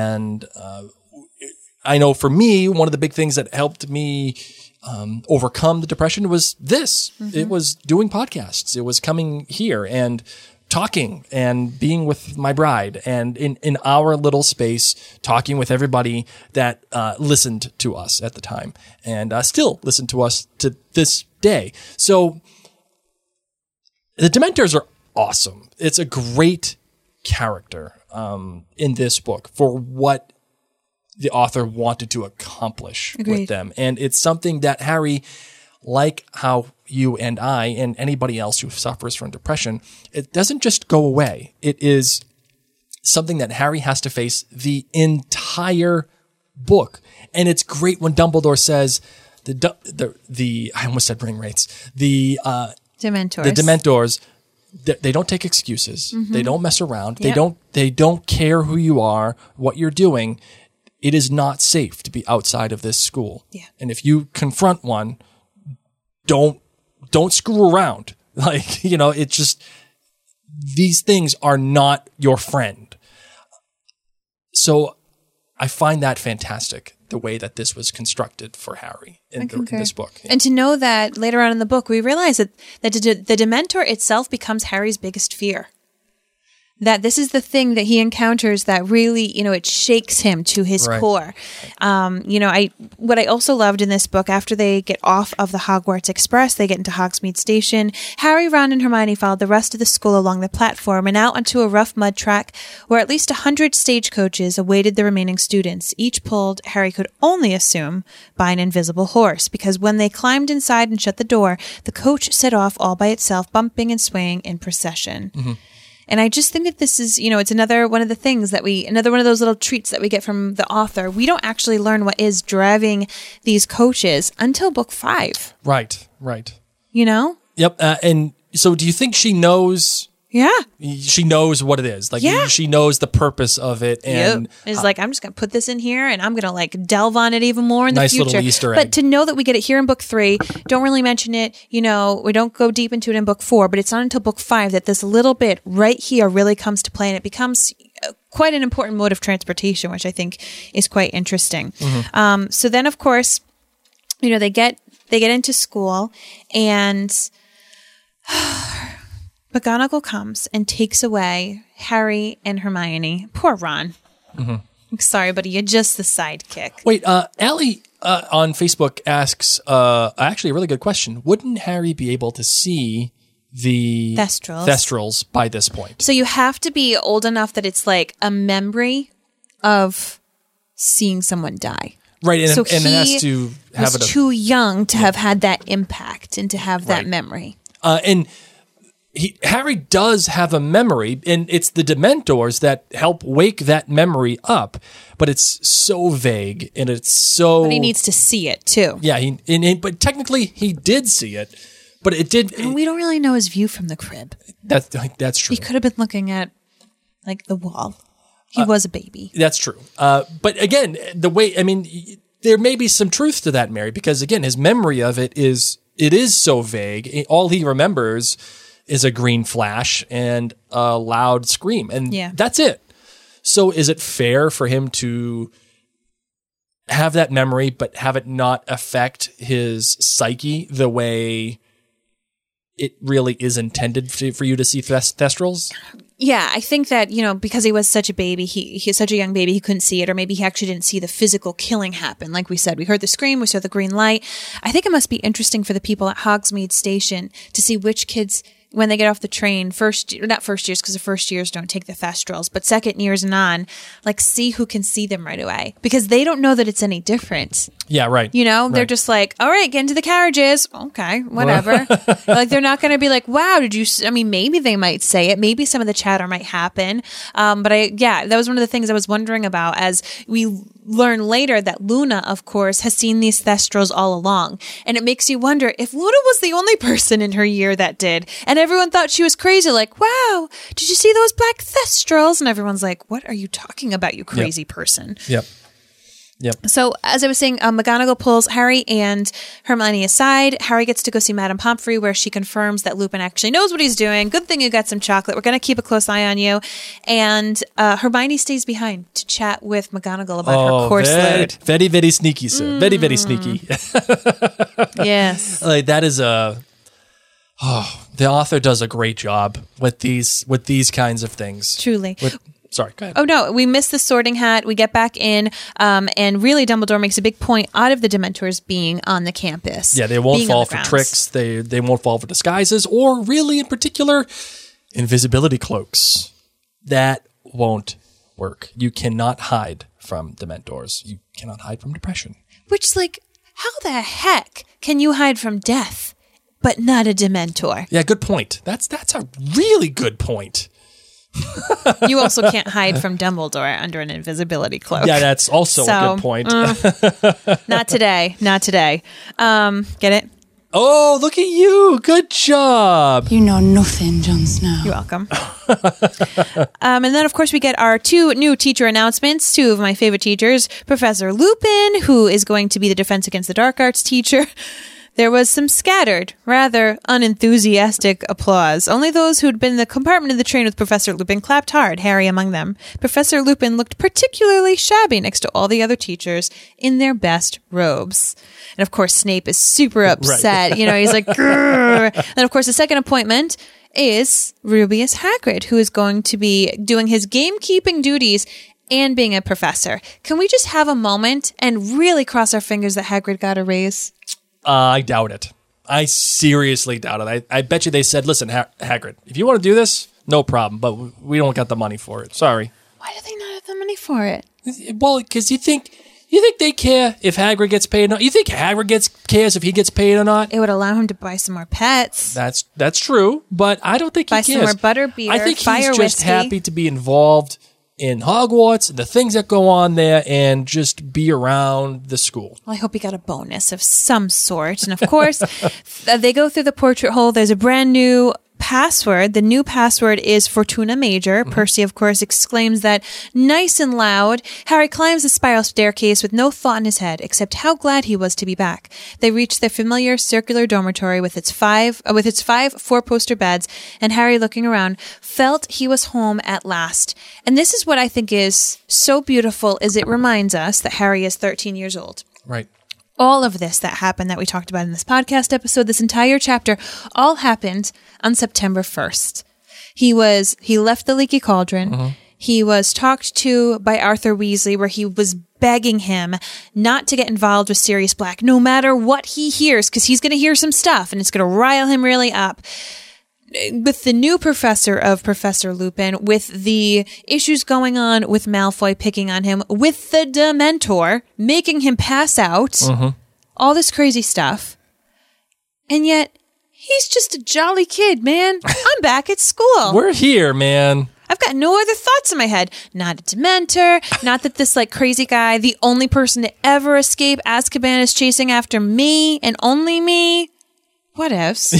And uh, I know for me, one of the big things that helped me um, overcome the depression was this. Mm-hmm. It was doing podcasts. It was coming here and talking and being with my bride and in, in our little space, talking with everybody that uh, listened to us at the time and uh, still listen to us to this day. So the Dementors are awesome. It's a great character um, in this book for what the author wanted to accomplish Agreed. With them. And it's something that Harry, like how you and I and anybody else who suffers from depression, it doesn't just go away. It is something that Harry has to face the entire book. And it's great when Dumbledore says, the, the, the I almost said ring rates, the uh, Dementors, the Dementors, they don't take excuses. Mm-hmm. They don't mess around. Yep. They don't, they don't care who you are, what you're doing. It is not safe to be outside of this school. Yeah. And if you confront one, don't, don't screw around. Like, you know, it's just, these things are not your friend. So I find that fantastic, the way that this was constructed for Harry in, the, in this book. Yeah. And to know that later on in the book, we realize that, that the, the Dementor itself becomes Harry's biggest fear. That this is the thing that he encounters that really, you know, it shakes him to his right. core. Um, you know, I what I also loved in this book, after they get off of the Hogwarts Express, they get into Hogsmeade Station. Harry, Ron, and Hermione followed the rest of the school along the platform and out onto a rough mud track where at least a hundred stagecoaches awaited the remaining students, each pulled, Harry could only assume, by an invisible horse, because when they climbed inside and shut the door, the coach set off all by itself, bumping and swaying in procession. Mm-hmm. And I just think that this is, you know, it's another one of the things that we, another one of those little treats that we get from the author. We don't actually learn what is driving these coaches until book five. Right, right. You know? Yep. Uh, and so do you think she knows? Yeah. She knows what it is. Like, yeah. she knows the purpose of it. And yep. it's uh, like, I'm just going to put this in here and I'm going to like delve on it even more in nice the future. Nice little Easter egg. But to know that we get it here in book three, don't really mention it, you know, we don't go deep into it in book four, but it's not until book five that this little bit right here really comes to play and it becomes quite an important mode of transportation, which I think is quite interesting. Mm-hmm. Um, so then, of course, you know, they get, they get into school and... McGonagall comes and takes away Harry and Hermione. Poor Ron. Mm-hmm. I'm sorry, buddy. You're just the sidekick. Wait, uh, Allie uh, on Facebook asks, uh, actually a really good question. Wouldn't Harry be able to see the Thestrals. Thestrals by this point? So you have to be old enough that it's like a memory of seeing someone die. Right, and, so and he it has to have was it a, too young to yeah. have had that impact and to have that right. memory. Uh, and... He, Harry does have a memory, and it's the Dementors that help wake that memory up, but it's so vague, and it's so... But he needs to see it, too. Yeah, he, and, and, but technically, he did see it, but it did... And we don't really know his view from the crib. That's, that's true. He could have been looking at, like, the wall. He uh, was a baby. That's true. Uh, but again, the way... I mean, there may be some truth to that, Mary, because, again, his memory of it is... It is so vague. All he remembers... is a green flash and a loud scream. And yeah. that's it. So is it fair for him to have that memory, but have it not affect his psyche the way it really is intended for you to see Thestrals? Yeah, I think that, you know, because he was such a baby, he he was such a young baby, he couldn't see it, or maybe he actually didn't see the physical killing happen. Like we said, we heard the scream, we saw the green light. I think it must be interesting for the people at Hogsmeade Station to see which kids, when they get off the train, first, not first years, because the first years don't take the Thestrals, but second years and on, like see who can see them right away. Because they don't know that it's any different. Yeah, right. You know, right. they're just like, all right, get into the carriages. Okay, whatever. Like they're not going to be like, wow, did you, s-? I mean, maybe they might say it. Maybe some of the chat Or might happen, um, but I yeah, that was one of the things I was wondering about. As we learn later that Luna, of course, has seen these Thestrals all along, and it makes you wonder if Luna was the only person in her year that did, and everyone thought she was crazy. Like, wow, did you see those black Thestrals? And everyone's like, "What are you talking about, you crazy yep. person?" Yep. Yep. So, as I was saying, um, McGonagall pulls Harry and Hermione aside. Harry gets to go see Madame Pomfrey, where she confirms that Lupin actually knows what he's doing. Good thing you got some chocolate. We're going to keep a close eye on you. And uh, Hermione stays behind to chat with McGonagall about oh, her course very, load. Very, very sneaky, sir. Mm. Very, very sneaky. Yes. Like that is a. Oh, the author does a great job with these with these kinds of things. Truly. With, Sorry, go ahead. Oh, no, we missed the Sorting Hat. We get back in, um, and really Dumbledore makes a big point out of the Dementors being on the campus. Yeah, they won't fall for tricks. They they won't fall for disguises, or really, in particular, invisibility cloaks. That won't work. You cannot hide from Dementors. You cannot hide from depression. Which, like, how the heck can you hide from death, but not a Dementor? Yeah, good point. That's that's a really good point. You also can't hide from Dumbledore under an invisibility cloak. Yeah, that's also so, a good point. mm, not today. Not today. Um, get it? Oh, look at you. Good job. You know nothing, Jon Snow. You're welcome. um, and then, of course, we get our two new teacher announcements, two of my favorite teachers, Professor Lupin, who is going to be the Defense Against the Dark Arts teacher. There was some scattered, rather unenthusiastic applause. Only those who'd been in the compartment of the train with Professor Lupin clapped hard, Harry among them. Professor Lupin looked particularly shabby next to all the other teachers in their best robes. And, of course, Snape is super upset. Right. You know, he's like, grrr. And, of course, the second appointment is Rubeus Hagrid, who is going to be doing his gamekeeping duties and being a professor. Can we just have a moment and really cross our fingers that Hagrid got a raise? Uh, I doubt it. I seriously doubt it. I, I bet you they said, listen, ha- Hagrid, if you want to do this, no problem, but w- we don't got the money for it. Sorry. Why do they not have the money for it? Well, because you think you think they care if Hagrid gets paid or not? You think Hagrid gets cares if he gets paid or not? It would allow him to buy some more pets. That's that's true, but I don't think buy he cares. Buy some more butterbeer, I think fire he's just whiskey. Happy to be involved in Hogwarts, the things that go on there, and just be around the school. Well, I hope he got a bonus of some sort. And of course, th- they go through the portrait hole. There's a brand new password. The new password is Fortuna Major. Mm-hmm. Percy, of course, exclaims that nice and loud. Harry climbs the spiral staircase with no thought in his head, except how glad he was to be back. They reach their familiar circular dormitory with its five uh, with its five four-poster beds, and Harry, looking around, felt he was home at last. And this is what I think is so beautiful, is it reminds us that Harry is thirteen years old. Right. All of this that happened that we talked about in this podcast episode, this entire chapter, all happened on September first. He was, he left the Leaky Cauldron. Mm-hmm. He was talked to by Arthur Weasley, where he was begging him not to get involved with Sirius Black, no matter what he hears, because he's going to hear some stuff and it's going to rile him really up. With the new professor of Professor Lupin, with the issues going on with Malfoy picking on him, with the Dementor making him pass out, mm-hmm. all this crazy stuff. And yet, he's just a jolly kid, man. I'm back at school. We're here, man. I've got no other thoughts in my head. Not a Dementor, not that this like crazy guy, the only person to ever escape Azkaban, is chasing after me and only me. What ifs?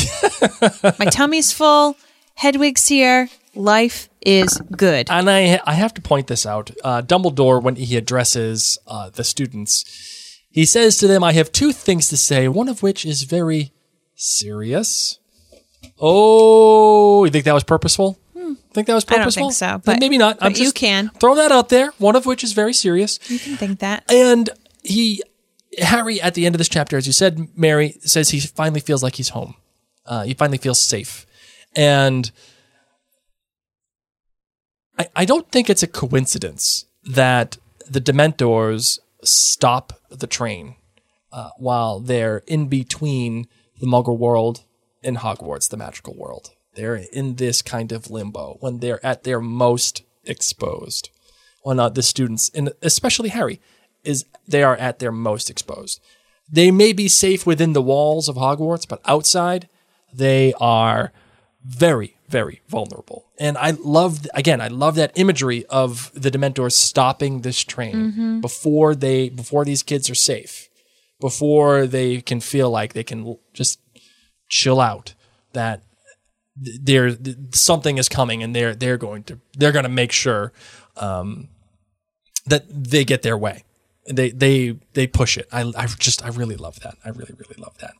My tummy's full. Hedwig's here. Life is good. And I I have to point this out. Uh, Dumbledore, when he addresses uh, the students, he says to them, I have two things to say, one of which is very serious. Oh, you think that was purposeful? Hmm. Think that was purposeful? I don't think so. But, maybe not. But I'm just you can. Throw that out there. One of which is very serious. You can think that. And he... Harry, at the end of this chapter, as you said, Mary, says he finally feels like he's home. Uh, he finally feels safe. And I, I don't think it's a coincidence that the Dementors stop the train uh, while they're in between the Muggle world and Hogwarts, the magical world. They're in this kind of limbo when they're at their most exposed. Well, not the students, and especially Harry. Is they are at their most exposed. They may be safe within the walls of Hogwarts, but outside, they are very, very vulnerable. And I love, again, I love that imagery of the Dementors stopping this train mm-hmm. before they, before these kids are safe, before they can feel like they can just chill out. That there something is coming, and they're they're going to they're going to make sure um, that they get their way. They they they push it. I I just I really love that. I really really love that.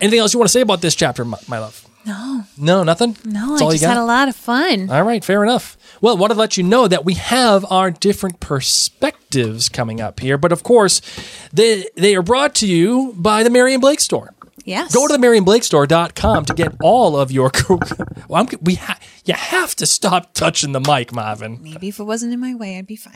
Anything else you want to say about this chapter, my, my love? No. No, nothing? No, I just had a lot of fun. All right, fair enough. Well, I wanted to let you know that we have our different perspectives coming up here, but of course, they they are brought to you by the Mary and Blake Store. Yes. Go to the Mary and Blake Store dot com to get all of your. Well, I'm, we ha- you have to stop touching the mic, Marvin. Maybe if it wasn't in my way, I'd be fine.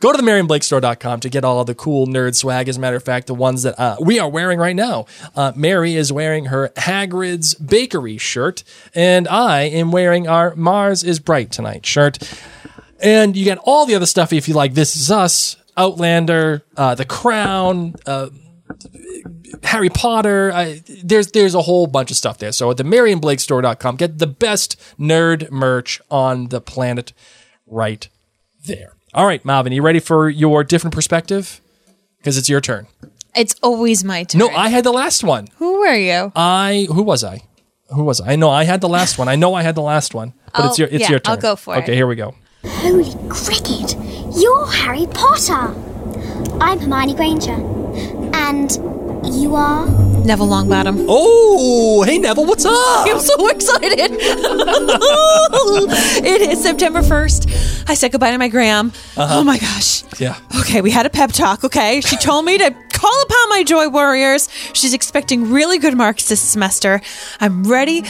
Go to the Mary and Blake Store dot com to get all of the cool nerd swag. As a matter of fact, the ones that uh, we are wearing right now. Uh, Mary is wearing her Hagrid's Bakery shirt, and I am wearing our Mars is Bright Tonight shirt. And you get all the other stuff if you like This Is Us, Outlander, uh, The Crown, uh, Harry Potter. I, there's there's a whole bunch of stuff there. So at the Mary and Blake Store dot com, get the best nerd merch on the planet right there. All right, Malvin, you ready for your different perspective? Because it's your turn. It's always my turn. No, I had the last one. Who were you? I, who was I? Who was I? I know I had the last one. I know I had the last one. But I'll, it's your it's yeah, your turn. I'll go for okay, it. Okay, here we go. Holy cricket! You're Harry Potter. I'm Hermione Granger, and you are Neville Longbottom. Oh, hey Neville, what's up? I'm so excited! It is September first. I said goodbye to my gram. Uh-huh. Oh my gosh. Yeah. Okay, we had a pep talk. Okay, she told me to call upon my Joy Warriors. She's expecting really good marks this semester. I'm ready.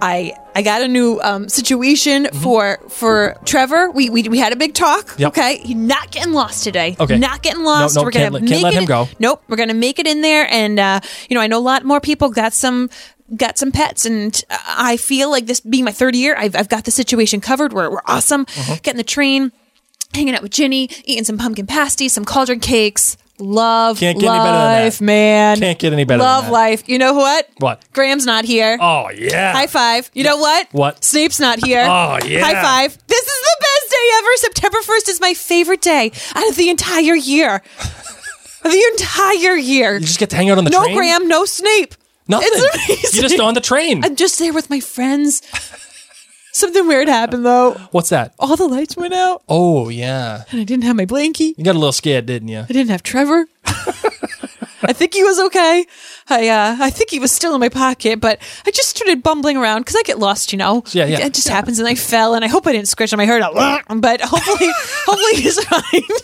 I I got a new um, situation mm-hmm. for for Trevor. We we we had a big talk. Yep. Okay, he's not getting lost today. Okay, not getting lost. No, no, we're gonna let, can't let him go. Nope, we're gonna make it in there. And uh, you know, I know a lot more people got some got some pets, and I feel like this being my third year, I've I've got the situation covered. We're we're awesome. Mm-hmm. Getting the train, hanging out with Ginny, eating some pumpkin pasties, some cauldron cakes. Love Can't get life, any better than that. man. Can't get any better Love than that. Love life. You know what? What? Graham's not here. Oh, yeah. High five. You yeah. know what? What? Snape's not here. Oh, yeah. High five. This is the best day ever. September first is my favorite day out of the entire year. The entire year. You just get to hang out on the no train? No Graham, no Snape. Nothing. It's amazing. You're just on the train. I'm just there with my friends. Something weird happened, though. What's that? All the lights went out. Oh, yeah. And I didn't have my blankie. You got a little scared, didn't you? I didn't have Trevor. I think he was okay. I uh, I think he was still in my pocket, but I just started bumbling around because I get lost, you know. Yeah, yeah. It just yeah. happens, and I fell, and I hope I didn't scratch him. I heard a but hopefully, hopefully he's fine.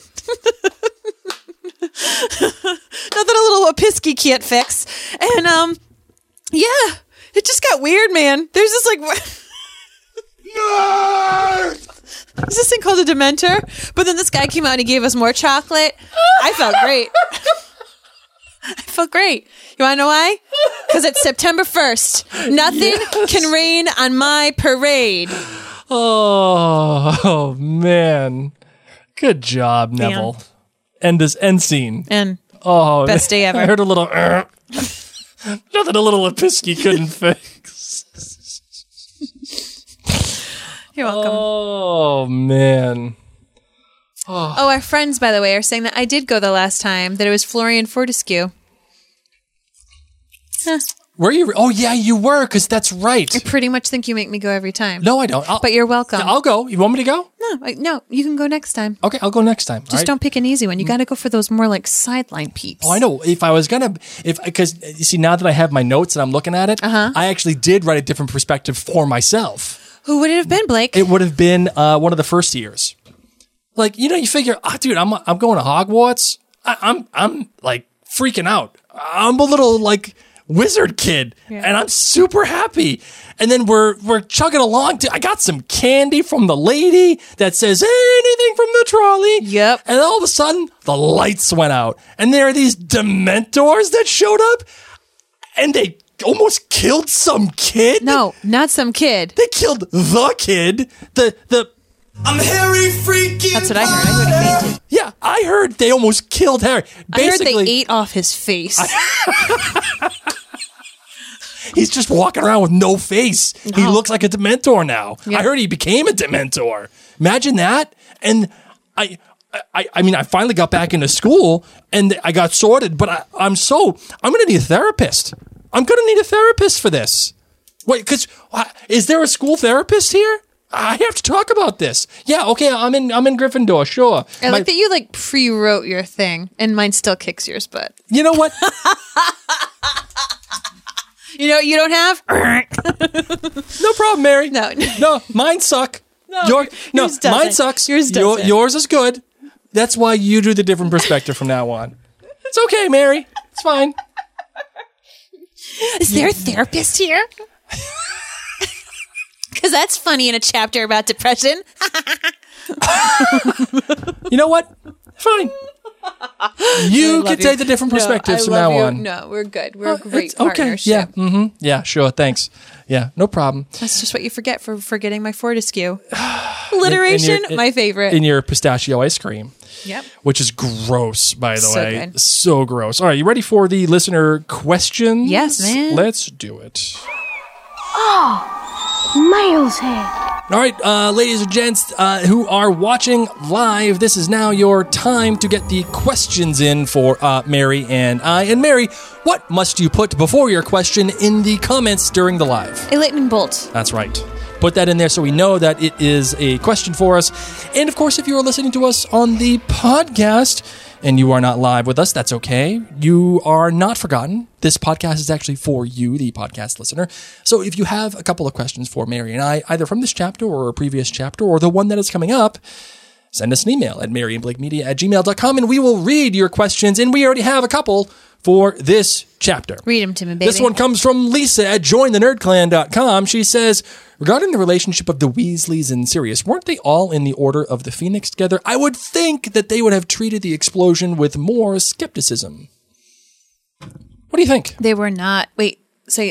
Nothing a little pisky can't fix. And, um, yeah, it just got weird, man. There's this, like... Is this thing called a Dementor? But then this guy came out and he gave us more chocolate. I felt great. I felt great. You want to know why? Because it's September first. Nothing yes. can rain on my parade. Oh, oh man. Good job, Neville. Man. End this end scene. End. Oh, best day ever. I heard a little. Uh, nothing a little Lepisky couldn't fix. You're welcome. Oh, man. Oh. oh, our friends, by the way, are saying that I did go the last time, that it was Florian Fortescue. Huh. Were you? Re- oh, yeah, you were, because that's right. I pretty much think you make me go every time. No, I don't. I'll, but you're welcome. I'll go. You want me to go? No, I, no, you can go next time. Okay, I'll go next time. Just right. Don't pick an easy one. You got to go for those more like sideline peeps. Oh, I know. If I was going to, if because you see, now that I have my notes and I'm looking at it, uh-huh. I actually did write a different perspective for myself. Who would it have been, Blake? It would have been uh, one of the first years. Like, you know, you figure, oh, dude, I'm I'm going to Hogwarts. I, I'm I'm like freaking out. I'm a little like wizard kid, yeah. and I'm super happy. And then we're we're chugging along. To, I got some candy from the lady that says anything from the trolley. Yep. And all of a sudden, the lights went out, and there are these Dementors that showed up, and they. Almost killed some kid? No, not some kid. They killed the kid. The the. I'm Harry freaking. That's what I heard. I heard he fainted. Yeah, I heard they almost killed Harry. Basically, I heard they ate off his face. I, he's just walking around with no face. No. He looks like a Dementor now. Yeah. I heard he became a Dementor. Imagine that. And I. I, I mean, I finally got back into school and I got sorted, but I, I'm so, I'm going to need a therapist. I'm going to need a therapist for this. Wait, because is there a school therapist here? I have to talk about this. Yeah, okay, I'm in I'm in Gryffindor, sure. I My, like that you like pre-wrote your thing and mine still kicks yours butt. You know what? You know what you don't have? No problem, Mary. No. No, mine suck. No, your, no yours mine sucks. Yours doesn't. Your, yours is good. That's why you do the different perspective from now on. It's okay, Mary. It's fine. Is there a therapist here? Because that's funny in a chapter about depression. You know what? Fine. You can take the different perspectives no, from now you. on. No, we're good. We're oh, a great partnership. Okay. Yeah. Mm-hmm. Yeah. Sure. Thanks. Yeah. No problem. That's just what you forget for forgetting my Fortescue. alliteration, in, in your, my favorite. In your pistachio ice cream. Yep. Which is gross, by the so way. Good. So gross. All right, you ready for the listener questions? Yes, man. Let's do it. Oh, Miles head. All right, uh, ladies and gents uh, who are watching live, this is now your time to get the questions in for uh, Mary and I. And Mary, what must you put before your question in the comments during the live? A lightning bolt. That's right. Put that in there so we know that it is a question for us. And, of course, if you are listening to us on the podcast and you are not live with us, that's okay. You are not forgotten. This podcast is actually for you, the podcast listener. So if you have a couple of questions for Mary and I, either from this chapter or a previous chapter or the one that is coming up, send us an email at mary and blake media at gmail dot com and we will read your questions. And we already have a couple for this chapter. Read them to me, baby. This one comes from Lisa at join the nerd clan dot com. She says, regarding the relationship of the Weasleys and Sirius, weren't they all in the Order of the Phoenix together? I would think that they would have treated the explosion with more skepticism. What do you think? They were not. Wait, so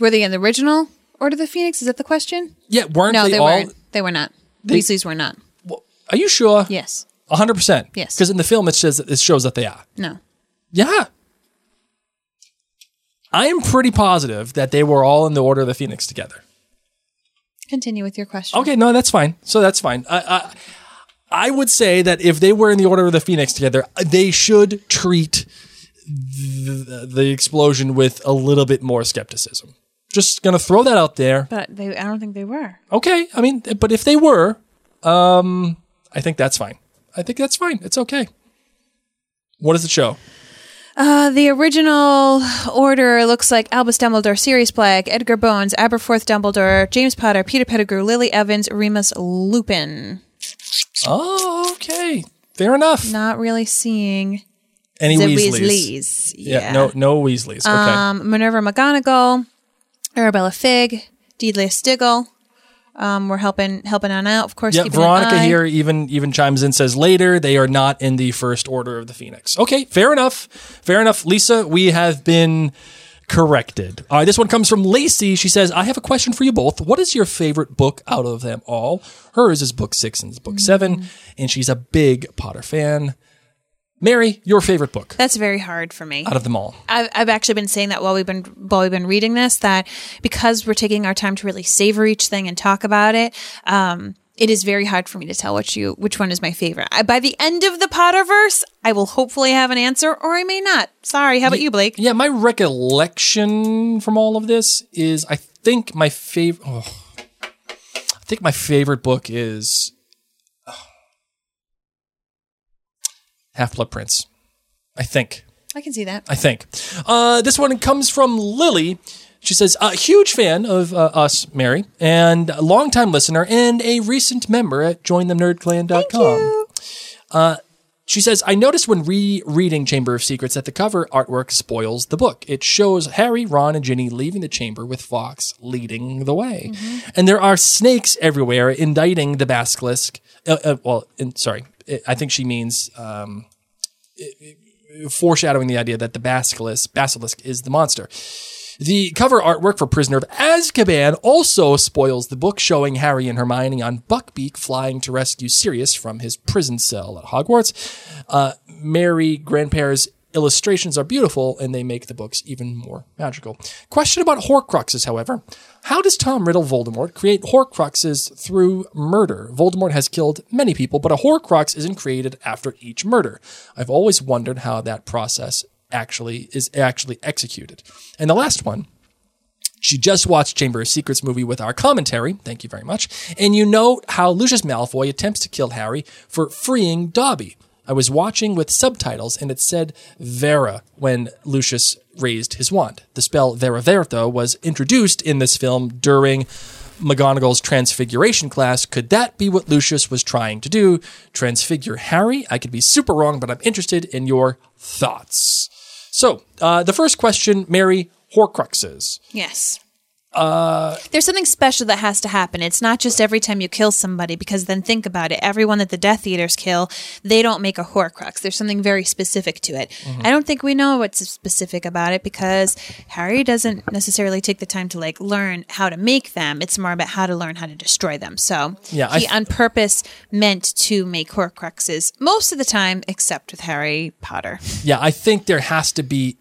were they in the original Order of the Phoenix? Is that the question? Yeah, weren't no, they, they all? No, they weren't. They were not. They, Weasleys were not. Well, are you sure? Yes. one hundred percent? Yes. Because in the film, it says it shows that they are. No. Yeah. I am pretty positive that they were all in the Order of the Phoenix together. Continue with your question. Okay, no, that's fine. So that's fine. I, I, I would say that if they were in the Order of the Phoenix together, they should treat The, the explosion with a little bit more skepticism. Just gonna throw that out there. But they, I don't think they were. Okay, I mean, but if they were, um, I think that's fine. I think that's fine. It's okay. What does it show? Uh, the original order looks like Albus Dumbledore, Sirius Black, Edgar Bones, Aberforth Dumbledore, James Potter, Peter Pettigrew, Lily Evans, Remus Lupin. Oh, okay. Fair enough. Not really seeing any the Weasleys. Weasleys. Yeah. yeah, no no Weasleys. Okay. Um, Minerva McGonagall, Arabella Figg, Deedlea Stiggle. Um, we're helping helping on out. Of course, yeah, Veronica here even even chimes in, says later they are not in the First Order of the Phoenix. Okay, fair enough. Fair enough. Lisa, we have been corrected. All right, this one comes from Lacey. She says, I have a question for you both. What is your favorite book out of them all? Hers is book six and it's book mm-hmm. seven, and she's a big Potter fan. Mary, your favorite book? That's very hard for me. Out of them all, I've, I've actually been saying that while we've been while we've been reading this, that because we're taking our time to really savor each thing and talk about it, um, it is very hard for me to tell which you which one is my favorite. I, by the end of the Potterverse, I will hopefully have an answer, or I may not. Sorry. How about yeah, you, Blake? Yeah, my recollection from all of this is I think my favorite. Oh, I think my favorite book is Half-Blood Prince, I think. I can see that. I think. Uh, this one comes from Lily. She says, a huge fan of uh, us, Mary, and a longtime listener and a recent member at join the nerd clan dot com. Thank you. Uh, she says, I noticed when rereading Chamber of Secrets that the cover artwork spoils the book. It shows Harry, Ron, and Ginny leaving the chamber with Fox leading the way. Mm-hmm. And there are snakes everywhere indicting the basilisk. Uh, uh, well, in, sorry. I think she means um, foreshadowing the idea that the basilisk, basilisk is the monster. The cover artwork for Prisoner of Azkaban also spoils the book, showing Harry and Hermione on Buckbeak flying to rescue Sirius from his prison cell at Hogwarts. Uh, Mary Grandpere's illustrations are beautiful, and they make the books even more magical. Question about Horcruxes, however. How does Tom Riddle Voldemort create Horcruxes through murder? Voldemort has killed many people, but a Horcrux isn't created after each murder. I've always wondered how that process actually is actually executed. And the last one. She just watched Chamber of Secrets movie with our commentary. Thank you very much. And you know how Lucius Malfoy attempts to kill Harry for freeing Dobby. I was watching with subtitles, and it said Vera when Lucius raised his wand. The spell Vera Verita was introduced in this film during McGonagall's transfiguration class. Could that be what Lucius was trying to do? Transfigure Harry? I could be super wrong, but I'm interested in your thoughts. So, uh, the first question, Mary, Horcruxes. Yes. Uh, There's something special that has to happen. It's not just every time you kill somebody, because then think about it. Everyone that the Death Eaters kill, they don't make a Horcrux. There's something very specific to it. Mm-hmm. I don't think we know what's specific about it, because Harry doesn't necessarily take the time to like learn how to make them. It's more about how to learn how to destroy them. So yeah, he th- on purpose meant to make Horcruxes most of the time, except with Harry Potter. Yeah, I think there has to be.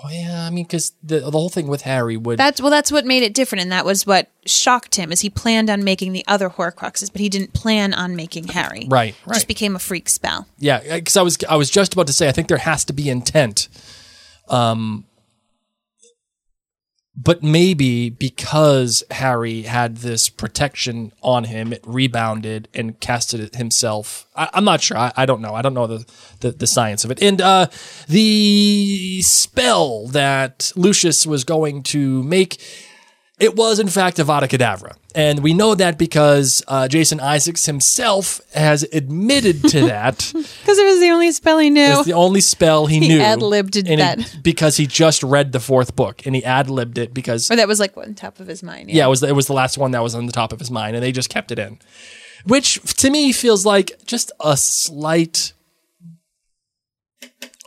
Oh, yeah, I mean, because the, the whole thing with Harry would... That's, well, that's what made it different, and that was what shocked him, is he planned on making the other Horcruxes, but he didn't plan on making Harry. Right, right. It just became a freak spell. Yeah, because I was I was just about to say, I think there has to be intent. Um, but maybe because Harry had this protection on him, it rebounded and casted it himself. I, I'm not sure. I, I don't know. I don't know the, the, the science of it. And uh, the spell that Lucius was going to make, it was, in fact, Avada Kedavra. And we know that because uh, Jason Isaacs himself has admitted to that. Because it was the only spell he knew. It's the only spell he, he knew. He ad-libbed that. He, because he just read the fourth book, and he ad-libbed it because... Or that was like on top of his mind. Yeah, yeah it, was the, it was the last one that was on the top of his mind, and they just kept it in. Which, to me, feels like just a slight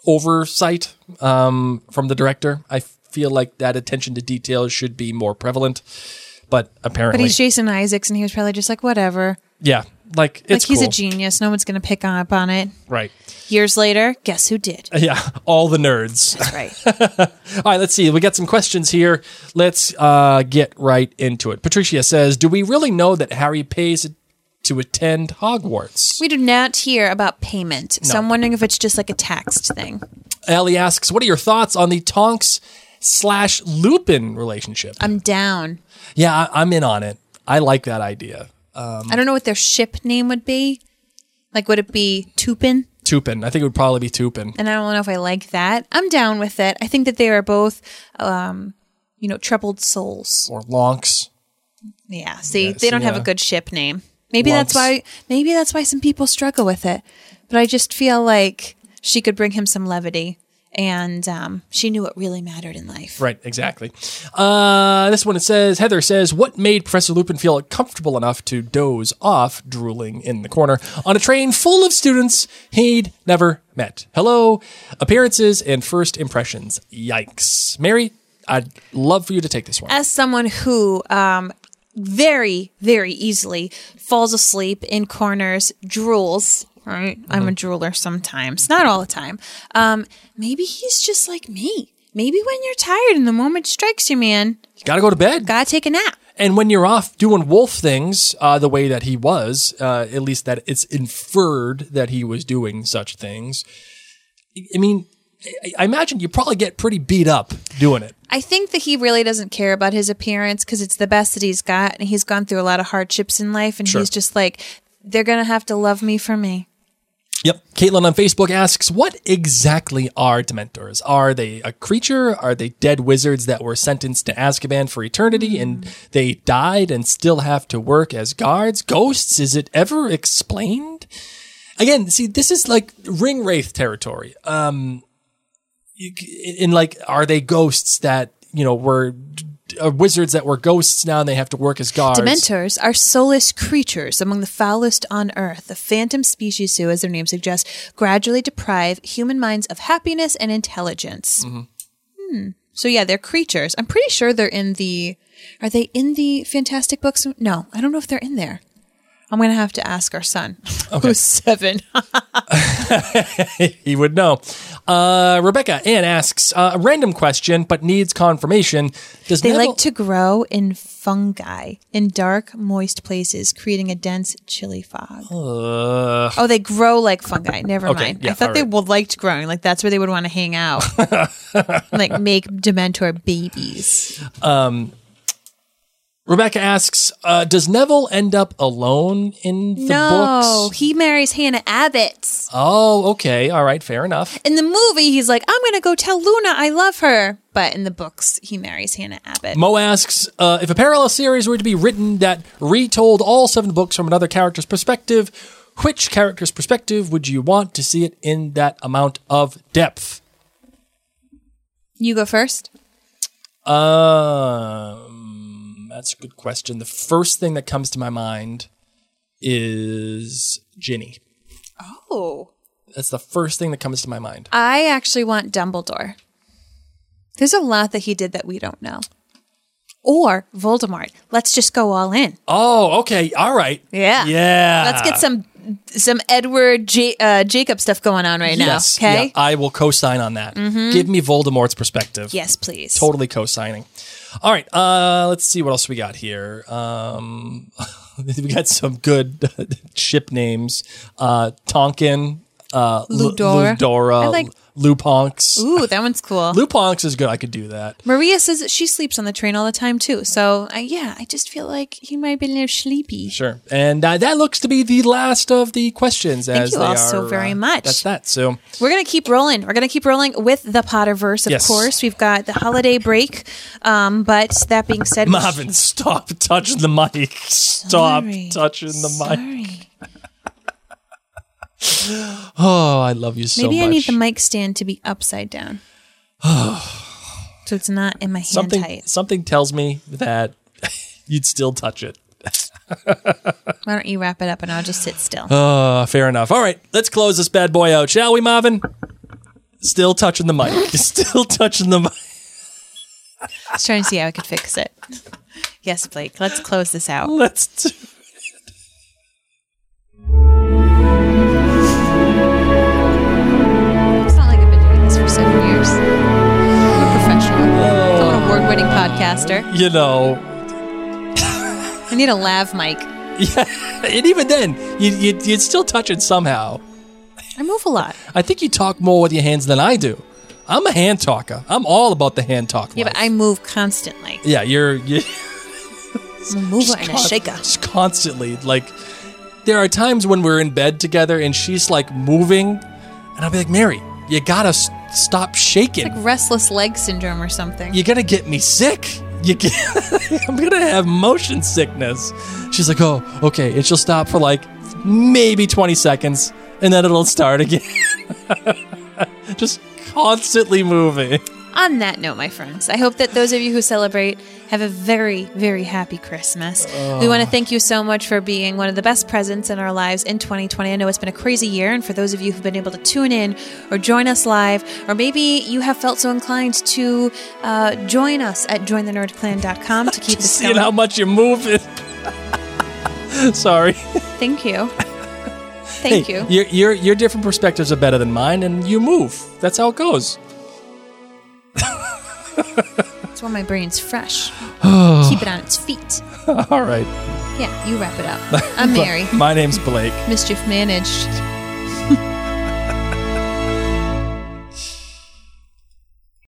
oversight um, from the director. I feel like that attention to detail should be more prevalent. But apparently... But he's Jason Isaacs, and he was probably just like, whatever. Yeah. Like, it's Like, he's cool. a genius. No one's going to pick up on it. Right. Years later, guess who did? Yeah. All the nerds. That's right. All right, let's see. We got some questions here. Let's uh, get right into it. Patricia says, do we really know that Harry pays to attend Hogwarts? We do not hear about payment, so no. I'm wondering if it's just like a taxed thing. Ellie asks, what are your thoughts on the Tonks slash Lupin relationship? I'm down. Yeah, I, I'm in on it. I like that idea. Um, I don't know what their ship name would be. Like, would it be Tupin? Tupin. I think it would probably be Tupin. And I don't know if I like that. I'm down with it. I think that they are both, um, you know, troubled souls. Or Lonks. Yeah, see, yes, they don't yeah. have a good ship name. Maybe Lonks. that's why. Maybe that's why some people struggle with it. But I just feel like she could bring him some levity. And um, she knew what really mattered in life. Right, exactly. Uh, this one, it says, Heather says, what made Professor Lupin feel comfortable enough to doze off, drooling in the corner, on a train full of students he'd never met? Hello, appearances and first impressions. Yikes. Mary, I'd love for you to take this one. As someone who... Um, very, very easily falls asleep in corners, drools, right? Mm-hmm. I'm a drooler sometimes, not all the time. Um, maybe he's just like me. Maybe when you're tired and the moment strikes you, man, you got to go to bed. Got to take a nap. And when you're off doing wolf things, uh, the way that he was, uh, at least that it's inferred that he was doing such things. I mean, I imagine you probably get pretty beat up doing it. I think that he really doesn't care about his appearance because it's the best that he's got, and he's gone through a lot of hardships in life, and sure. he's just like, they're going to have to love me for me. Yep. Caitlin on Facebook asks, what exactly are Dementors? Are they a creature? Are they dead wizards that were sentenced to Azkaban for eternity and they died and still have to work as guards? Ghosts? Is it ever explained? Again, see, this is like ring wraith territory. Um... In like, are they ghosts that, you know, were uh, wizards that were ghosts now and they have to work as guards? Dementors are soulless creatures among the foulest on earth, a phantom species who, as their name suggests, gradually deprive human minds of happiness and intelligence. Mm-hmm. Hmm. So yeah, they're creatures. I'm pretty sure they're in the, are they in the Fantastic Books? No, I don't know if they're in there. I'm going to have to ask our son, okay. who's seven. He would know. Uh, Rebecca Ann asks, uh, a random question, but needs confirmation. Does they Neville- like to grow in fungi, in dark, moist places, creating a dense, chilly fog. Uh, oh, they grow like fungi. Never okay, mind. Yeah, I thought right. they would liked growing. Like, that's where they would want to hang out. Like, make Dementor babies. Um. Rebecca asks, uh, does Neville end up alone in the no, books? No, he marries Hannah Abbott. Oh, okay. All right. Fair enough. In the movie, he's like, I'm going to go tell Luna I love her. But in the books, he marries Hannah Abbott. Mo asks, uh, if a parallel series were to be written that retold all seven books from another character's perspective, which character's perspective would you want to see it in that amount of depth? You go first. Um... Uh, that's a good question. The first thing that comes to my mind is Ginny. Oh. That's the first thing that comes to my mind. I actually want Dumbledore. There's a lot that he did that we don't know. Or Voldemort. Let's just go all in. Oh, okay. All right. Yeah. Yeah. Let's get some some Edward J- uh, Jacob stuff going on right yes, now. Okay. Yeah, I will co-sign on that. Mm-hmm. Give me Voldemort's perspective. Yes, please. Totally co-signing. All right. Uh, let's see what else we got here. Um, we got some good ship names. Uh, Tonkin. Uh, Ludora. Ludora. I like Luponx. Ooh, that one's cool. Luponx is good. I could do that. Maria says that she sleeps on the train all the time, too. So, I, yeah, I just feel like he might be a little sleepy. Sure. And uh, that looks to be the last of the questions. Thank as you they all are, so very uh, much. That's that. So we're going to keep rolling. We're going to keep rolling with the Potterverse, of yes. course. We've got the holiday break. Um, but that being said... Marvin, should... stop touching the mic. Stop Sorry. touching the Sorry. mic. Oh, I love you so Maybe much. Maybe I need the mic stand to be upside down. So it's not in my hand something, height. Something tells me that you'd still touch it. Why don't you wrap it up and I'll just sit still? Oh, fair enough. All right, let's close this bad boy out, shall we, Marvin? Still touching the mic. Still touching the mic. I was trying to see how I could fix it. Yes, Blake, let's close this out. Let's do it. Seven years. I'm a professional. I'm an award-winning podcaster. You know. I need a lav mic. Yeah, and even then, you, you, you'd still touch it somehow. I move a lot. I think you talk more with your hands than I do. I'm a hand talker. I'm all about the hand talk. Yeah, life. But I move constantly. Yeah, you're... you're I'm a mover and con- a shaker. Just constantly. Like, there are times when we're in bed together and she's, like, moving, and I'll be like, Mary, you gotta... St- Stop shaking. It's like restless leg syndrome or something. You're going to get me sick. You get, I'm going to have motion sickness. She's like, oh, okay. And she'll stop for like maybe twenty seconds and then it'll start again. Just constantly moving. On that note, my friends, I hope that those of you who celebrate have a very, very happy Christmas. Oh. We want to thank you so much for being one of the best presents in our lives in twenty twenty. I know it's been a crazy year, and for those of you who've been able to tune in or join us live, or maybe you have felt so inclined to uh, join us at join the nerd clan dot com to keep this going. Seeing how much you're moving. Sorry. Thank you. Thank hey, you. Your, your, your different perspectives are better than mine, and you move. That's how it goes. That's why my brain's fresh. Keep it on its feet. All right. Yeah, you wrap it up. I'm Mary. My name's Blake. Mischief managed.